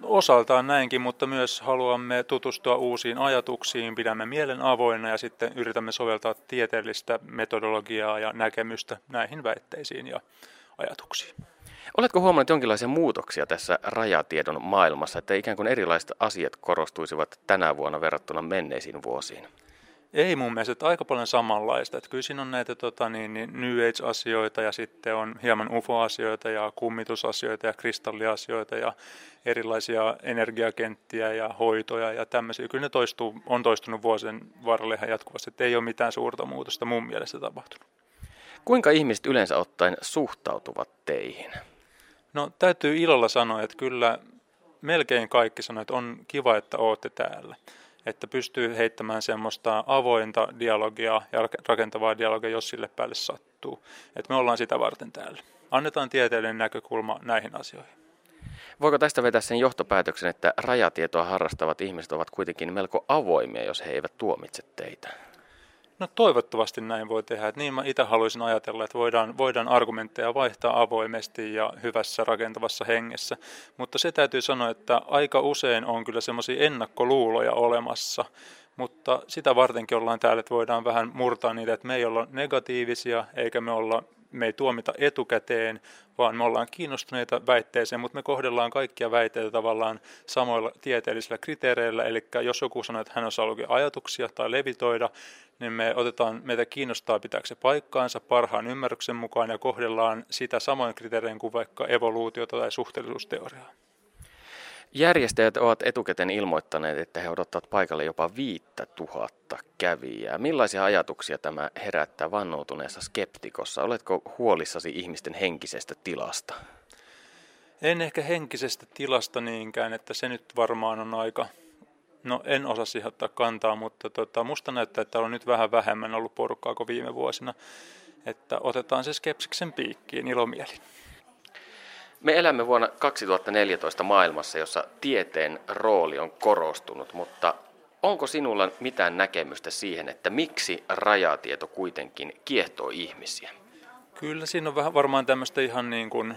Osaltaan näinkin, mutta myös haluamme tutustua uusiin ajatuksiin, pidämme mielen avoinna ja sitten yritämme soveltaa tieteellistä metodologiaa ja näkemystä näihin väitteisiin ja ajatuksiin. Oletko huomannut jonkinlaisia muutoksia tässä rajatiedon maailmassa, että ikään kuin erilaiset asiat korostuisivat tänä vuonna verrattuna menneisiin vuosiin? Ei mun mielestä, että aika paljon samanlaista. Että kyllä siinä on näitä tota, niin, niin New Age-asioita ja sitten on hieman U F O-asioita ja kummitusasioita ja kristalliasioita ja erilaisia energiakenttiä ja hoitoja ja tämmöisiä. Kyllä ne toistuu, on toistunut vuosien varrella ihan jatkuvasti, että ei ole mitään suurta muutosta mun mielestä tapahtunut. Kuinka ihmiset yleensä ottaen suhtautuvat teihin? No täytyy ilolla sanoa, että kyllä melkein kaikki sanoo, että on kiva, että ootte täällä. Että pystyy heittämään semmoista avointa dialogia ja rakentavaa dialogia, jos sille päälle sattuu. Että me ollaan sitä varten täällä. Annetaan tieteellinen näkökulma näihin asioihin. Voiko tästä vetää sen johtopäätöksen, että rajatietoa harrastavat ihmiset ovat kuitenkin melko avoimia, jos he eivät tuomitse teitä? No toivottavasti näin voi tehdä. Että niin mä itse haluaisin ajatella, että voidaan, voidaan argumentteja vaihtaa avoimesti ja hyvässä rakentavassa hengessä. Mutta se täytyy sanoa, että aika usein on kyllä semmoisia ennakkoluuloja olemassa. Mutta sitä vartenkin ollaan täällä, että voidaan vähän murtaa niitä, että me ei olla negatiivisia eikä me olla... Me ei tuomita etukäteen, vaan me ollaan kiinnostuneita väitteeseen, mutta me kohdellaan kaikkia väitteitä tavallaan samoilla tieteellisillä kriteereillä. Eli jos joku sanoo, että hän on saanut ajatuksia tai levitoida, niin me otetaan, meitä kiinnostaa pitääkö se paikkaansa parhaan ymmärryksen mukaan ja kohdellaan sitä samoin kriteerein kuin vaikka evoluutiota tai suhteellisuusteoriaa. Järjestäjät ovat etukäteen ilmoittaneet, että he odottavat paikalle jopa viittä tuhatta kävijää. Millaisia ajatuksia tämä herättää vannoutuneessa skeptikossa? Oletko huolissasi ihmisten henkisestä tilasta? En ehkä henkisestä tilasta niinkään, että se nyt varmaan on aika... No en osaa siihen ottaa kantaa, mutta tota, musta näyttää, että on nyt vähän vähemmän ollut porukkaa kuin viime vuosina. Että otetaan se skepsiksen piikkiin ilomielin. Me elämme vuonna kaksituhattaneljätoista maailmassa, jossa tieteen rooli on korostunut, mutta onko sinulla mitään näkemystä siihen, että miksi rajatieto kuitenkin kiehtoo ihmisiä? Kyllä siinä on vähän varmaan tämmöistä ihan niin kuin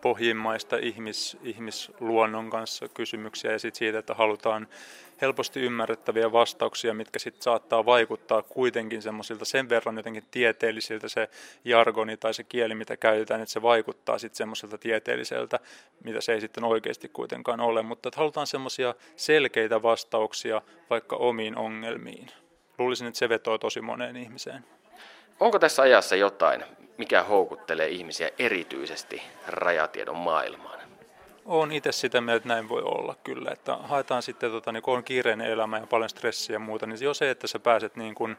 pohjimmaista ihmis, ihmisluonnon kanssa kysymyksiä ja sitten siitä, että halutaan helposti ymmärrettäviä vastauksia, mitkä sitten saattaa vaikuttaa kuitenkin semmoisilta sen verran jotenkin tieteellisiltä se jargoni tai se kieli, mitä käytetään, että se vaikuttaa sitten semmoiselta tieteelliseltä, mitä se ei sitten oikeasti kuitenkaan ole, mutta että halutaan semmoisia selkeitä vastauksia vaikka omiin ongelmiin. Luulisin, että se vetoo tosi moneen ihmiseen. Onko tässä ajassa jotain, mikä houkuttelee ihmisiä erityisesti rajatiedon maailmaan? Olen itse sitä mieltä, että näin voi olla kyllä. Että haetaan sitten, tota, niin kun on kiireinen elämä ja paljon stressiä ja muuta, niin jo se, että sä pääset niin kun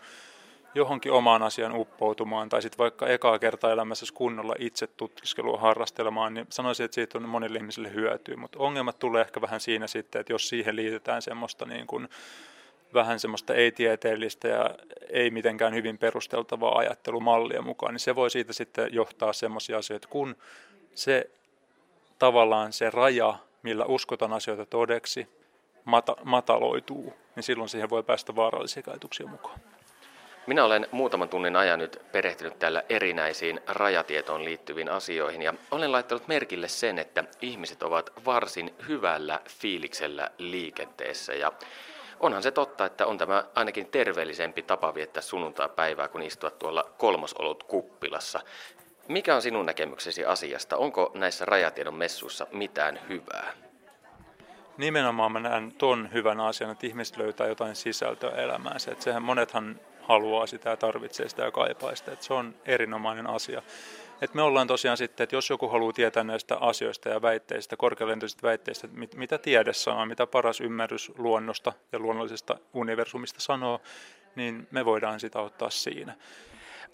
johonkin omaan asiaan uppoutumaan tai sitten vaikka ekaa kertaa elämässä kunnolla itse tutkiskelua harrastelemaan, niin sanoisin, että siitä on monille ihmisille hyötyä. Mutta ongelmat tulee ehkä vähän siinä sitten, että jos siihen liitetään semmoista... Niin kun vähän semmoista ei-tieteellistä ja ei mitenkään hyvin perusteltavaa ajattelumallia mukaan, niin se voi siitä sitten johtaa semmoisia asioita, kun se tavallaan se raja, millä uskotaan asioita todeksi, mata- mataloituu, niin silloin siihen voi päästä vaarallisia ajatuksia mukaan. Minä olen muutaman tunnin ajan nyt perehtynyt täällä erinäisiin rajatietoon liittyviin asioihin ja olen laittanut merkille sen, että ihmiset ovat varsin hyvällä fiiliksellä liikenteessä ja onhan se totta, että on tämä ainakin terveellisempi tapa viettää sunnuntaipäivää kuin istua tuolla kolmosolut kuppilassa. Mikä on sinun näkemyksesi asiasta? Onko näissä rajatiedon messuissa mitään hyvää? Nimenomaan mä näen ton hyvän asian, että ihmiset löytää jotain sisältöä elämäänsä. Että sehän monethan haluaa sitä ja tarvitsee sitä ja kaipaa sitä. Että se on erinomainen asia. Että me ollaan tosiaan sitten, että jos joku haluaa tietää näistä asioista ja väitteistä, korkealentoisista väitteistä, mit, mitä tiede sanoo, mitä paras ymmärrys luonnosta ja luonnollisesta universumista sanoo, niin me voidaan sitä ottaa siinä.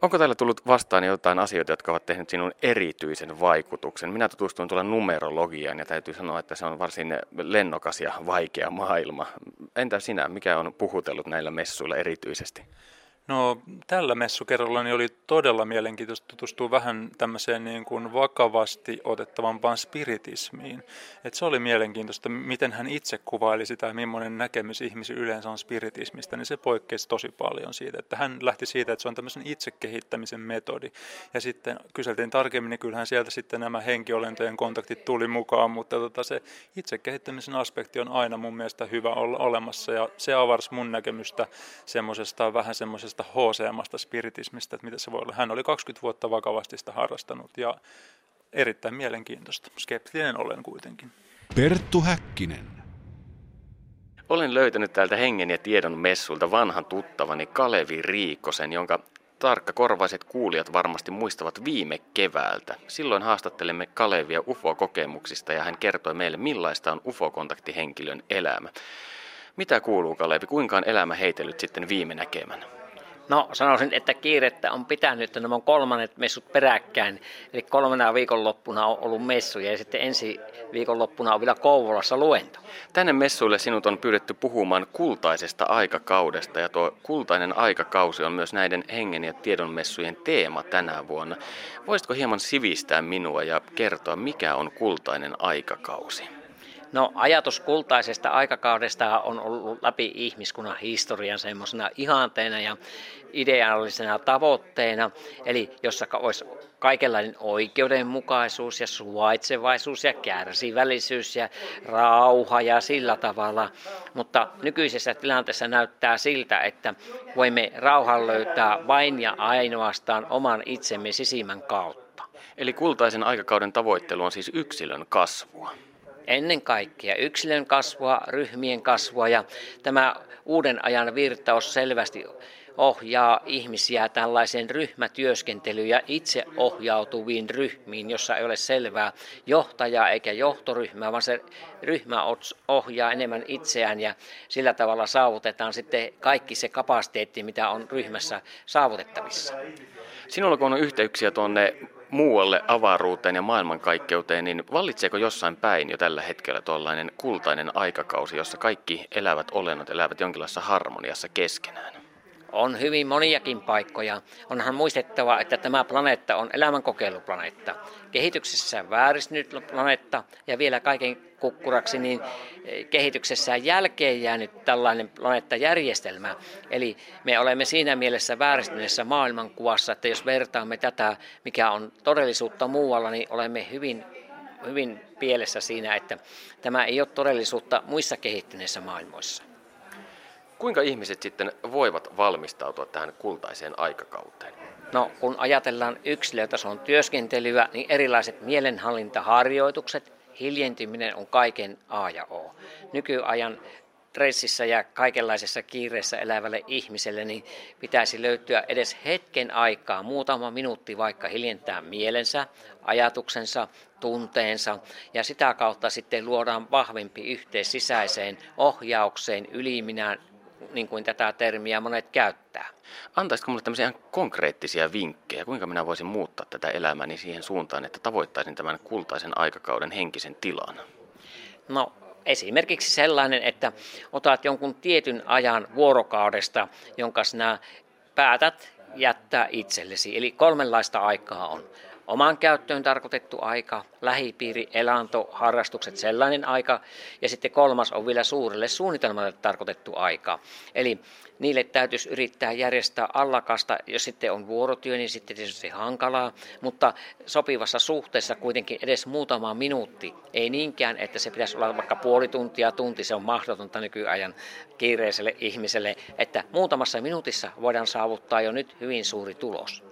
Onko täällä tullut vastaan jotain asioita, jotka ovat tehneet sinun erityisen vaikutuksen? Minä tutustuin tuolla numerologiaan ja täytyy sanoa, että se on varsin lennokas ja vaikea maailma. Entä sinä, mikä on puhutellut näillä messuilla erityisesti? No tällä messukerralla niin oli todella mielenkiintoista tutustua vähän tämmöiseen niin kuin vakavasti otettavampaan spiritismiin. Et se oli mielenkiintoista, miten hän itse kuvaili sitä ja millainen näkemys ihmisiä yleensä on spiritismistä, niin se poikkesi tosi paljon siitä. Että hän lähti siitä, että se on tämmöisen itsekehittämisen metodi. Ja sitten kyseltiin tarkemmin, niin kyllähän sieltä sitten nämä henkiolentojen kontaktit tuli mukaan, mutta tota, se itsekehittämisen aspekti on aina mun mielestä hyvä olla olemassa ja se avarsi mun näkemystä semmoisesta vähän semmoisesta H C M:stä spiritismistä, että mitä se voi olla. Hän oli kaksikymmentä vuotta vakavasti sitä harrastanut ja erittäin mielenkiintoista. Skeptinen olen kuitenkin. Perttu Häkkinen. Olen löytänyt täältä hengen ja tiedon messulta vanhan tuttavani Kalevi Riikosen, jonka tarkkakorvaiset kuulijat varmasti muistavat viime keväältä. Silloin haastattelimme Kalevia U F O-kokemuksista ja hän kertoi meille, millaista on U F O-kontaktihenkilön elämä. Mitä kuuluu, Kalevi? Kuinka on elämä heitellyt sitten viime näkemän? No sanoisin, että kiirettä on pitänyt, että nämä on kolmannet messut peräkkäin. Eli kolmena viikonloppuna on ollut messuja ja sitten ensi viikonloppuna on vielä Kouvolassa luento. Tänne messuille sinut on pyydetty puhumaan kultaisesta aikakaudesta ja tuo kultainen aikakausi on myös näiden hengen ja tiedon messujen teema tänä vuonna. Voisitko hieman sivistää minua ja kertoa, mikä on kultainen aikakausi? No ajatus kultaisesta aikakaudesta on ollut läpi ihmiskunnan historian semmoisena ihanteena ja ideaalisena tavoitteena, eli jossa olisi kaikenlainen oikeudenmukaisuus ja suvaitsevaisuus ja kärsivällisyys ja rauha ja sillä tavalla. Mutta nykyisessä tilanteessa näyttää siltä, että voimme rauhan löytää vain ja ainoastaan oman itsemme sisimmän kautta. Eli kultaisen aikakauden tavoittelu on siis yksilön kasvua. Ennen kaikkea yksilön kasvua, ryhmien kasvua ja tämä uuden ajan virtaus selvästi ohjaa ihmisiä tällaiseen ryhmätyöskentelyyn ja itse ohjautuviin ryhmiin, jossa ei ole selvää johtajaa eikä johtoryhmää, vaan se ryhmä ohjaa enemmän itseään ja sillä tavalla saavutetaan sitten kaikki se kapasiteetti, mitä on ryhmässä saavutettavissa. Sinulla kun on yhteyksiä tuonne muualle avaruuteen ja maailmankaikkeuteen, niin vallitseeko jossain päin jo tällä hetkellä tuollainen kultainen aikakausi, jossa kaikki elävät olennot elävät jonkinlaisessa harmoniassa keskenään? On hyvin moniakin paikkoja. Onhan muistettava, että tämä planeetta on elämänkokeiluplaneetta. Kehityksessä vääristynyt planeetta ja vielä kaiken kukkuraksi niin kehityksessään jälkeen jäänyt tällainen planeettajärjestelmä. Eli me olemme siinä mielessä vääristyneessä maailmankuvassa, että jos vertaamme tätä, mikä on todellisuutta muualla, niin olemme hyvin, hyvin pielessä siinä, että tämä ei ole todellisuutta muissa kehittyneissä maailmoissa. Kuinka ihmiset sitten voivat valmistautua tähän kultaiseen aikakauteen? No, kun ajatellaan yksilötason työskentelyä, niin erilaiset mielenhallintaharjoitukset, hiljentyminen on kaiken A ja O. Nykyajan stressissä ja kaikenlaisessa kiireessä elävälle ihmiselle niin pitäisi löytyä edes hetken aikaa, muutama minuutti vaikka hiljentää mielensä, ajatuksensa, tunteensa ja sitä kautta sitten luodaan vahvempi yhteys sisäiseen ohjaukseen, yliminään, niin kuin tätä termiä monet käyttää. Antaisitko minulle tämmöisiä ihan konkreettisia vinkkejä, kuinka minä voisin muuttaa tätä elämäni siihen suuntaan, että tavoittaisin tämän kultaisen aikakauden henkisen tilan? No esimerkiksi sellainen, että otat jonkun tietyn ajan vuorokaudesta, jonka sinä päätät jättää itsellesi. Eli kolmenlaista aikaa on. oman käyttöön tarkoitettu aika, lähipiiri, elanto, harrastukset, sellainen aika, ja sitten kolmas on vielä suurelle suunnitelmalle tarkoitettu aika. Eli niille täytyisi yrittää järjestää allakasta, jos sitten on vuorotyö, niin sitten tietysti hankalaa, mutta sopivassa suhteessa kuitenkin edes muutama minuutti. Ei niinkään, että se pitäisi olla vaikka puoli tuntia, tunti, se on mahdotonta nykyajan kiireiselle ihmiselle, että muutamassa minuutissa voidaan saavuttaa jo nyt hyvin suuri tulos.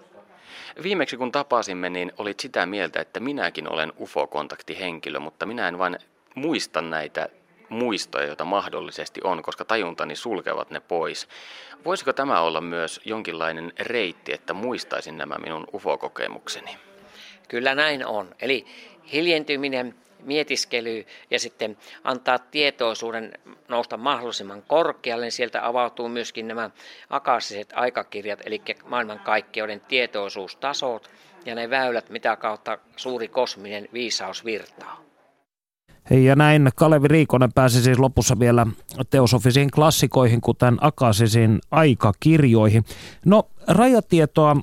Viimeksi kun tapasimme, niin olit sitä mieltä, että minäkin olen U F O-kontaktihenkilö, mutta minä en vain muista näitä muistoja, joita mahdollisesti on, koska tajuntani sulkevat ne pois. Voisiko tämä olla myös jonkinlainen reitti, että muistaisin nämä minun U F O-kokemukseni? Kyllä näin on. Eli hiljentyminen, mietiskely ja sitten antaa tietoisuuden nousta mahdollisimman korkealle, niin sieltä avautuu myöskin nämä akaasiset aikakirjat, eli maailmankaikkeuden tietoisuustasot ja ne väylät, mitä kautta suuri kosminen viisaus virtaa. Ja näin Kalevi Riikonen pääsi siis lopussa vielä teosofisiin klassikoihin, kuten akaasisiin aikakirjoihin. No, rajatietoa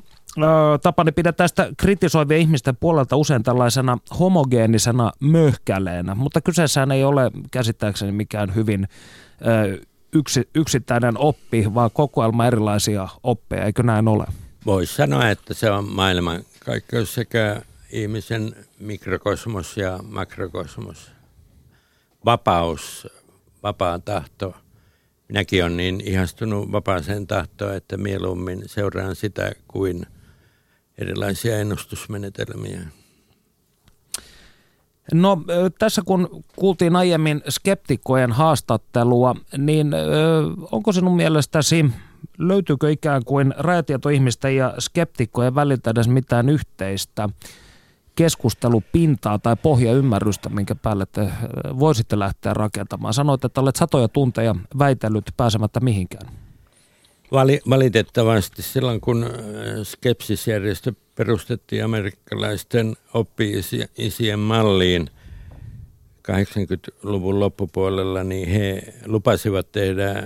Tapani pidä tästä kritisoivien ihmisten puolelta usein tällaisena homogeenisena möhkäleenä, mutta kyseessään ei ole käsittääkseni mikään hyvin yksi, yksittäinen oppi, vaan kokoelma erilaisia oppeja, eikö näin ole? Voisi sanoa, että se on maailmankaikkeus sekä ihmisen mikrokosmos ja makrokosmos. Vapaus, vapaa tahto. Minäkin olen niin ihastunut vapaaseen tahtoon, että mieluummin seuraan sitä kuin erilaisia ennustusmenetelmiä. No tässä kun kuultiin aiemmin skeptikkojen haastattelua, niin onko sinun mielestäsi, löytyykö ikään kuin rajatietoihmisten ja skeptikkojen väliltä edes mitään yhteistä keskustelupintaa tai pohjaymmärrystä, minkä päälle te voisitte lähteä rakentamaan? Sanoit, että olet satoja tunteja väitellyt pääsemättä mihinkään. Valitettavasti silloin, kun skepsisjärjestö perustettiin amerikkalaisten oppi-isien malliin kahdeksankymmentäluvun loppupuolella, niin he lupasivat tehdä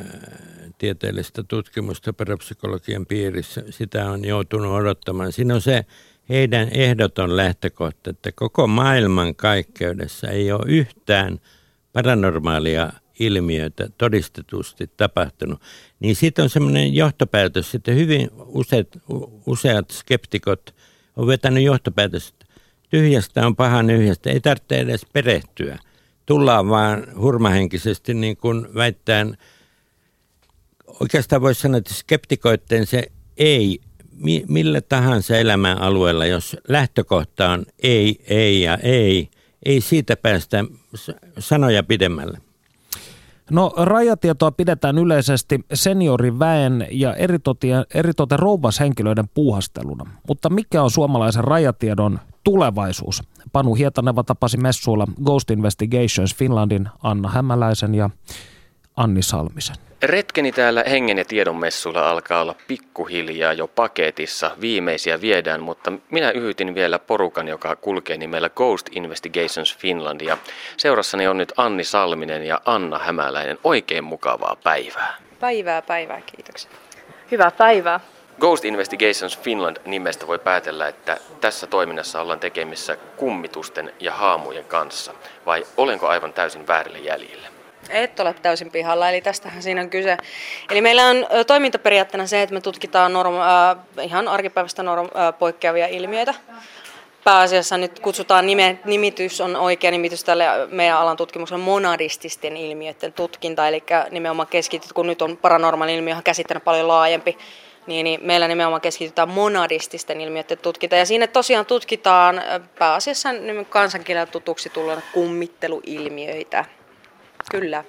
tieteellistä tutkimusta parapsykologian piirissä. Sitä on joutunut odottamaan. Siinä on se heidän ehdoton lähtökohta, että koko maailman kaikkeudessa ei ole yhtään paranormaalia ilmiötä todistetusti tapahtunut. Niin siitä on semmoinen johtopäätös, että hyvin useat, useat skeptikot on vetänyt johtopäätös, että tyhjästä on pahan yhjästä, ei tarvitse edes perehtyä. Tullaan vaan hurmahenkisesti niin kuin väittäen, oikeastaan voisi sanoa, että skeptikoitteen se ei millä tahansa elämän alueella, jos lähtökohta on ei, ei ja ei, ei siitä päästä sanoja pidemmälle. No, rajatietoa pidetään yleisesti senioriväen ja eritoten rouvashenkilöiden puuhasteluna. Mutta mikä on suomalaisen rajatiedon tulevaisuus? Panu Hietaneva tapasi messuilla Ghost Investigations Finlandin Anna Hämäläisen ja Anni Salmisen. Retkeni täällä hengen ja tiedon messuilla alkaa olla pikkuhiljaa jo paketissa. Viimeisiä viedään, mutta minä yhytin vielä porukan, joka kulkee nimellä Ghost Investigations Finland. Ja seurassani on nyt Anni Salminen ja Anna Hämäläinen. Oikein mukavaa päivää. Päivää, päivää, kiitoksia. Hyvää päivää. Ghost Investigations Finland-nimestä voi päätellä, että tässä toiminnassa ollaan tekemissä kummitusten ja haamujen kanssa. Vai olenko aivan täysin väärillä jäljillä? Et ole täysin pihalla, eli tästähän siinä on kyse. Eli meillä on toimintaperiaatteena se, että me tutkitaan norma- äh, ihan arkipäivästä norma- äh, poikkeavia ilmiöitä. Pääasiassa nyt kutsutaan, nime- nimitys on oikea nimitys tälle meidän alan tutkimukselle, monadististen ilmiöiden tutkinta. Eli nimenomaan keskityt, kun nyt on paranormaali ilmiö käsittänyt paljon laajempi, niin, niin meillä nimenomaan keskitytään monadististen ilmiöiden tutkinta. Ja siinä tosiaan tutkitaan pääasiassa kansankielellä tutuksi tullaan kummitteluilmiöitä. Kyllä.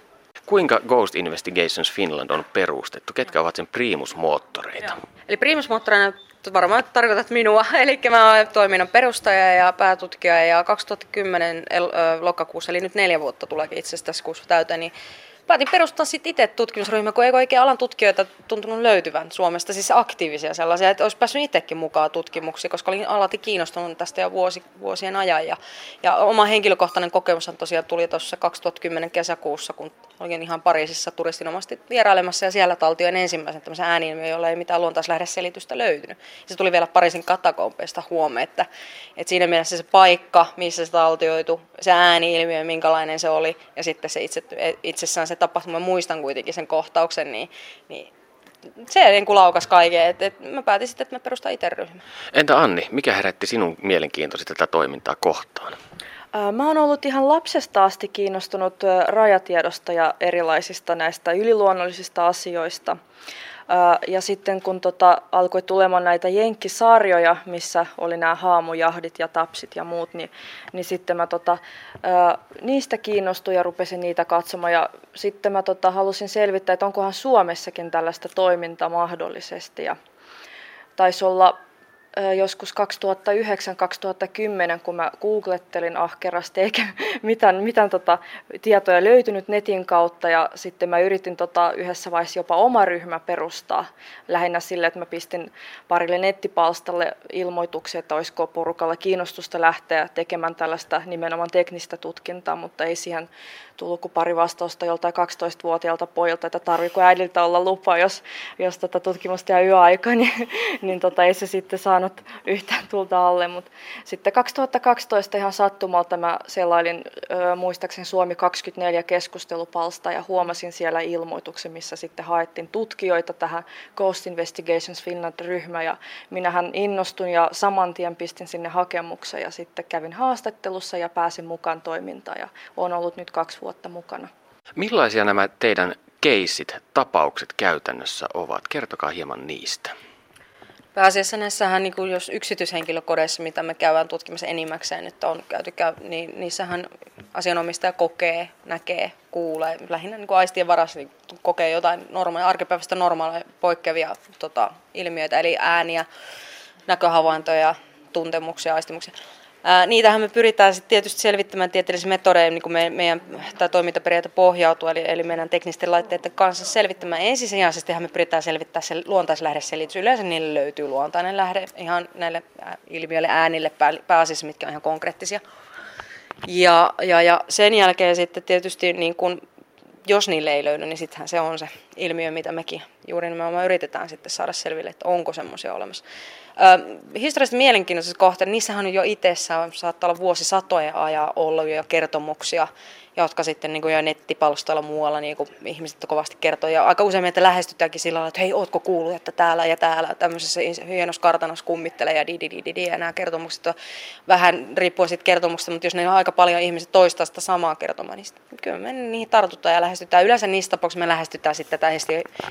Kuinka Ghost Investigations Finland on perustettu? Ketkä ovat sen priimusmoottoreita? Joo. Eli priimusmoottoreina varmaan tarkoitat minua. Eli mä olen toiminnan perustaja ja päätutkija ja kaksituhattakymmenen el- lokakuussa, eli nyt neljä vuotta tuleekin itse asiassa tässä kuussa täyteen, niin päätin perustaa sitten itse tutkimusryhmä, kun ei oikein alan tutkijoita tuntunut löytyvän Suomesta, siis aktiivisia sellaisia, että olisi päässyt itsekin mukaan tutkimuksiin, koska olin alati kiinnostunut tästä jo vuosi, vuosien ajan. Ja, ja oma henkilökohtainen kokemushan tosiaan tuli tuossa kaksituhattakymmenen kesäkuussa, kun olin ihan Pariisissa turistinomaisesti vierailemassa, ja siellä taltioin ensimmäisen tämmöisen ääni-ilmiön, jolla ei mitään luontaislähdeselitystä löytynyt. Ja se tuli vielä Pariisin katakompeista huomioon, että, että siinä mielessä se paikka, missä se taltioitu, se ääni-ilmiö, minkälainen se oli, ja sitten se itse, itsessään se tapahtuma, muistan kuitenkin sen kohtauksen, niin, niin se niin kuin laukas kaiken. Et, et mä päätin sitten, että mä perustan itse ryhmän. Entä Anni, mikä herätti sinun mielenkiintosi tätä toimintaa kohtaan? Mä oon ollut ihan lapsesta asti kiinnostunut rajatiedosta ja erilaisista näistä yliluonnollisista asioista. Ja sitten kun tota, alkoi tulemaan näitä jenkkisarjoja, missä oli nämä haamujahdit ja tapsit ja muut, niin, niin sitten mä tota, ä, niistä kiinnostuin ja rupesin niitä katsomaan. Ja sitten mä tota, halusin selvittää, että onkohan Suomessakin tällaista toimintaa mahdollisesti. Ja taisi olla ä, joskus kaksituhattayhdeksän kaksituhattakymmenen, kun mä googlettelin ahkerasti, eikä mitään, mitään tota, tietoja löytynyt netin kautta. Ja sitten mä yritin tota, yhdessä vaiheessa jopa oma ryhmä perustaa. Lähinnä sille, että mä pistin parille nettipalstalle ilmoituksia, että olisiko porukalla kiinnostusta lähteä tekemään tällaista nimenomaan teknistä tutkintaa, mutta ei siihen tullut kuin pari vastausta joltain kaksitoistavuotiaalta pojilta, että tarviiko äidiltä olla lupa, jos, jos tota tutkimusta jää yöaikaan, niin, niin tota, ei se sitten saanut yhtään tulta alle. Mut sitten kaksituhattakaksitoista ihan sattumalta mä selailin muistaakseni Suomi kaksikymmentäneljä keskustelupalsta ja huomasin siellä ilmoituksen, missä sitten haettiin tutkijoita tähän Ghost Investigations Finland-ryhmään, ja minähän innostun ja saman tien pistin sinne hakemuksen ja sitten kävin haastattelussa ja pääsin mukaan toimintaan ja olen ollut nyt kaksi vuotta mukana. Millaisia nämä teidän keissit, tapaukset käytännössä ovat? Kertokaa hieman niistä. Pääasiassa näissähän, niin jos yksityishenkilökodeissa, mitä me käydään tutkimassa enimmäkseen, että on käyty, niin niissähän asianomistaja kokee, näkee, kuulee, lähinnä niin aistien varassa niin kokee jotain normaali, arkipäivästä normaalia poikkeavia tota, ilmiöitä, eli ääniä, näköhavaintoja, tuntemuksia, aistimuksia. Ää, niitähän me pyritään sit tietysti selvittämään tieteellisiä metodeja, niin kuin me, meidän tämä toimintaperiaate pohjautuu, eli, eli meidän teknisten laitteiden kanssa selvittämään. Ensisijaisestihan me pyritään selvittämään se luontaislähdeselitys. Yleensä niille löytyy luontainen lähde ihan näille ilmiöille, äänille pääasiassa, mitkä on ihan konkreettisia. Ja, ja, ja sen jälkeen sitten tietysti, niin kun, jos niille ei löydy, niin sittenhän se on se ilmiö, mitä mekin juuri nimenomaan yritetään sitten saada selville, että onko semmoisia olemassa. Historiallisesti mielenkiintoisessa kohtaa, niissähän on jo itsessään, saattaa olla vuosisatojen ajaa ollut jo kertomuksia, jotka sitten niin kuin jo nettipalstoilla muualla niin kuin ihmiset kovasti kertoo. Ja aika usein meitä lähestytäänkin sillä lailla, että hei, ootko kuullut, että täällä ja täällä tämmöisessä hienossa kartanossa kummittelee ja dididididi. Ja nämä kertomukset on vähän riippuen siitä kertomuksesta, mutta jos ne on aika paljon ihmiset toistaa sitä samaa kertomaa, niin sitten, kyllä me niihin tartutaan ja lähestytään. Yleensä niissä tapauksissa me lähestytään sitten tätä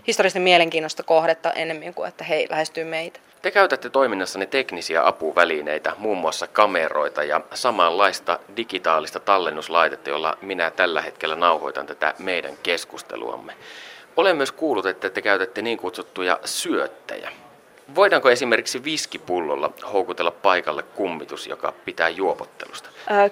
historiallisesti mielenkiinnosta kohdetta enemmän kuin, että hei, lähestyy meitä. Te käytätte toiminnassanne teknisiä apuvälineitä, muun muassa kameroita ja samanlaista digitaalista tallennuslaitetta, jolla minä tällä hetkellä nauhoitan tätä meidän keskusteluamme. Olen myös kuullut, että te käytätte niin kutsuttuja syöttejä. Voidaanko esimerkiksi viskipullolla houkutella paikalle kummitus, joka pitää juopottelusta?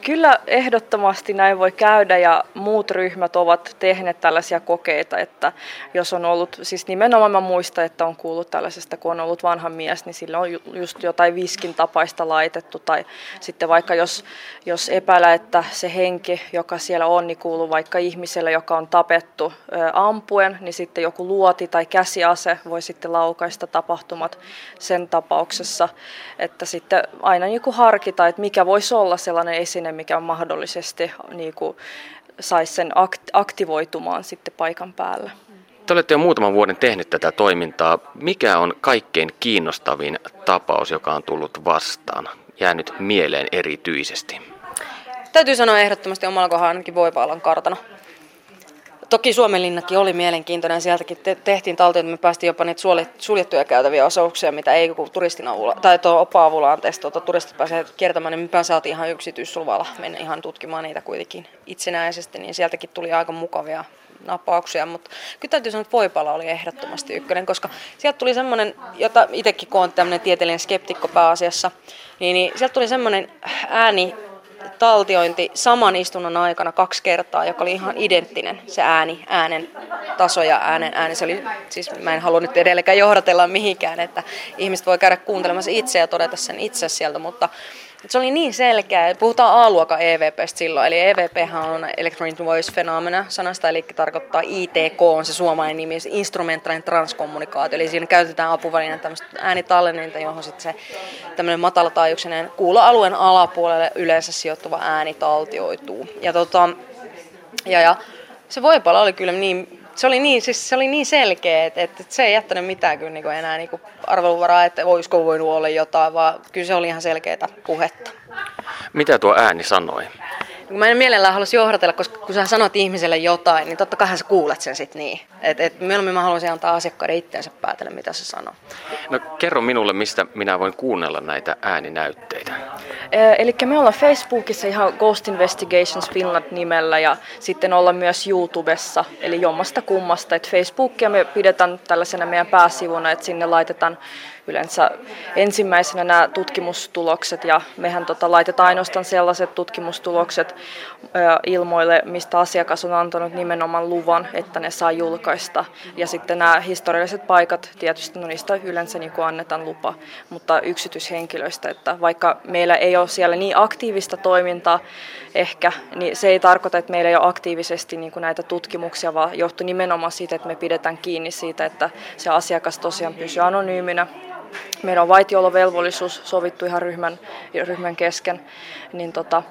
Kyllä ehdottomasti näin voi käydä, ja muut ryhmät ovat tehneet tällaisia kokeita, että jos on ollut, siis nimenomaan mä muistan, että on kuullut tällaisesta, kun on ollut vanha mies, niin sillä on just jotain viskin tapaista laitettu, tai sitten vaikka jos, jos epäillä, että se henki, joka siellä on, niin kuuluu vaikka ihmiselle, joka on tapettu ampuen, niin sitten joku luoti tai käsiase voi sitten laukaista tapahtumat sen tapauksessa, että sitten aina niin kuin harkitaan, että mikä voisi olla sellainen esine, mikä mahdollisesti niin kuin saisi sen aktivoitumaan sitten paikan päällä. Te olette jo muutaman vuoden tehnyt tätä toimintaa. Mikä on kaikkein kiinnostavin tapaus, joka on tullut vastaan, jäänyt mieleen erityisesti? Täytyy sanoa ehdottomasti omalla kohdalla ainakin Voipaalan kartano. Toki Suomenlinnakin oli mielenkiintoinen, sieltäkin tehtiin taltioita, että me päästiin jopa niitä suljettuja käytäviä osuuksia, mitä ei kun turistin avulla, tai tuo opa avulla, anteeksi, tuota, turistit pääsee kiertämään, niin me saatiin ihan yksityisluvalla mennä ihan tutkimaan niitä kuitenkin itsenäisesti, niin sieltäkin tuli aika mukavia napauksia, mutta kyllä täytyy sanoa, että Voipala oli ehdottomasti ykkönen, koska sieltä tuli semmoinen, jota itsekin kun on tämmöinen tieteellinen skeptikko pääasiassa, niin, niin sieltä tuli semmoinen ääni, taltiointi saman istunnon aikana kaksi kertaa, joka oli ihan identtinen se ääni, äänen taso ja äänen ääni. Se oli, siis mä en halua nyt edelleenkään johdatella mihinkään, että ihmiset voi käydä kuuntelemassa itse ja todeta sen itse sieltä, mutta se oli niin selkeä. Puhutaan A-luokan E V P:stä silloin, eli E V P:hän on Electronic Voice Phenomena sanasta, eli tarkoittaa I T K on se suomalainen nimi, instrumentaalinen transkommunikaatio, eli siinä käytetään apuvälineenä tämmöistä äänitallenninta, johon sitten se tämmöinen matalataajuuksinen kuuloalueen alapuolelle yleensä sijoittuva ääni taltioituu. Ja, tota, ja, ja se voipala oli kyllä niin... Se oli niin, siis se oli niin selkeä, että, että se ei jättänyt mitään kyllä niin kuin enää niin kuin arveluvaraa, että olisiko voinut olla jotain, vaan kyllä se oli ihan selkeätä puhetta. Mitä tuo ääni sanoi? Mä en mielellään halusi johdatella, koska kun sä sanot ihmiselle jotain, niin totta kai sä kuulet sen sitten niin. Et, et mieluummin mä haluaisin antaa asiakkaiden itseensä päätellä, mitä se sanoo. No kerro minulle, mistä minä voin kuunnella näitä ääninäytteitä. Eh, eli me ollaan Facebookissa ihan Ghost Investigations Finland -nimellä ja sitten ollaan myös YouTubessa, eli jommasta kummasta. Et Facebookia me pidetään tällaisena meidän pääsivuna, että sinne laitetaan yleensä ensimmäisenä nämä tutkimustulokset, ja mehän tota, laitetaan ainoastaan sellaiset tutkimustulokset ö, ilmoille, mistä asiakas on antanut nimenomaan luvan, että ne saa julkaista. Ja sitten nämä historialliset paikat, tietysti no niistä yleensä niin kuin annetaan lupa, mutta yksityishenkilöistä, että vaikka meillä ei ole siellä niin aktiivista toimintaa ehkä, niin se ei tarkoita, että meillä ei ole aktiivisesti niin kuin näitä tutkimuksia, vaan johtuu nimenomaan siitä, että me pidetään kiinni siitä, että se asiakas tosiaan pysyy anonyyminä. Meillä on vaitiolovelvollisuus sovittu ihan ryhmän, ryhmän kesken, niin, tota,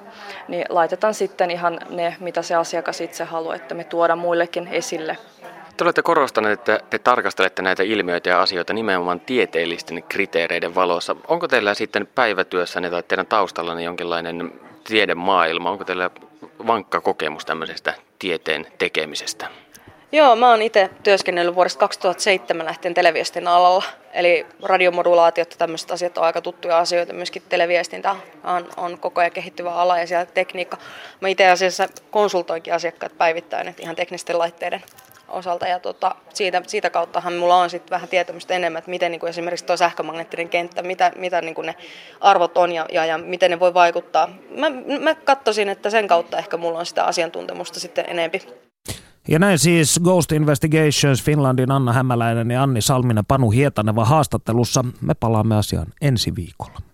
niin laitetaan sitten ihan ne, mitä se asiakas itse haluaa, että me tuodaan muillekin esille. Te olette korostaneet, että te tarkastelette näitä ilmiöitä ja asioita nimenomaan tieteellisten kriteereiden valossa. Onko teillä sitten päivätyössänne tai teidän taustallanne jonkinlainen tiedemaailma? Onko teillä vankka kokemus tämmöisestä tieteen tekemisestä? Joo, mä oon itse työskennellyt vuodesta kaksituhattaseitsemän lähtien televiestin alalla, eli radiomodulaatiot ja tämmöiset asiat on aika tuttuja asioita, myöskin televiestintä on, on koko ajan kehittyvä ala ja siellä tekniikka. Mä itse asiassa konsultoinkin asiakkaat päivittäin ihan teknisten laitteiden osalta ja tuota, siitä, siitä kauttahan mulla on sitten vähän tietämystä enemmän, että miten niin kuin esimerkiksi tuo sähkömagneettinen kenttä, mitä, mitä niin kuin ne arvot on ja, ja, ja miten ne voi vaikuttaa. Mä, mä katsoisin, että sen kautta ehkä mulla on sitä asiantuntemusta sitten enempi. Ja näin siis Ghost Investigations Finlandin Anna Hämäläinen ja Anni Salminen Panu Hietaneva haastattelussa. Me palaamme asiaan ensi viikolla.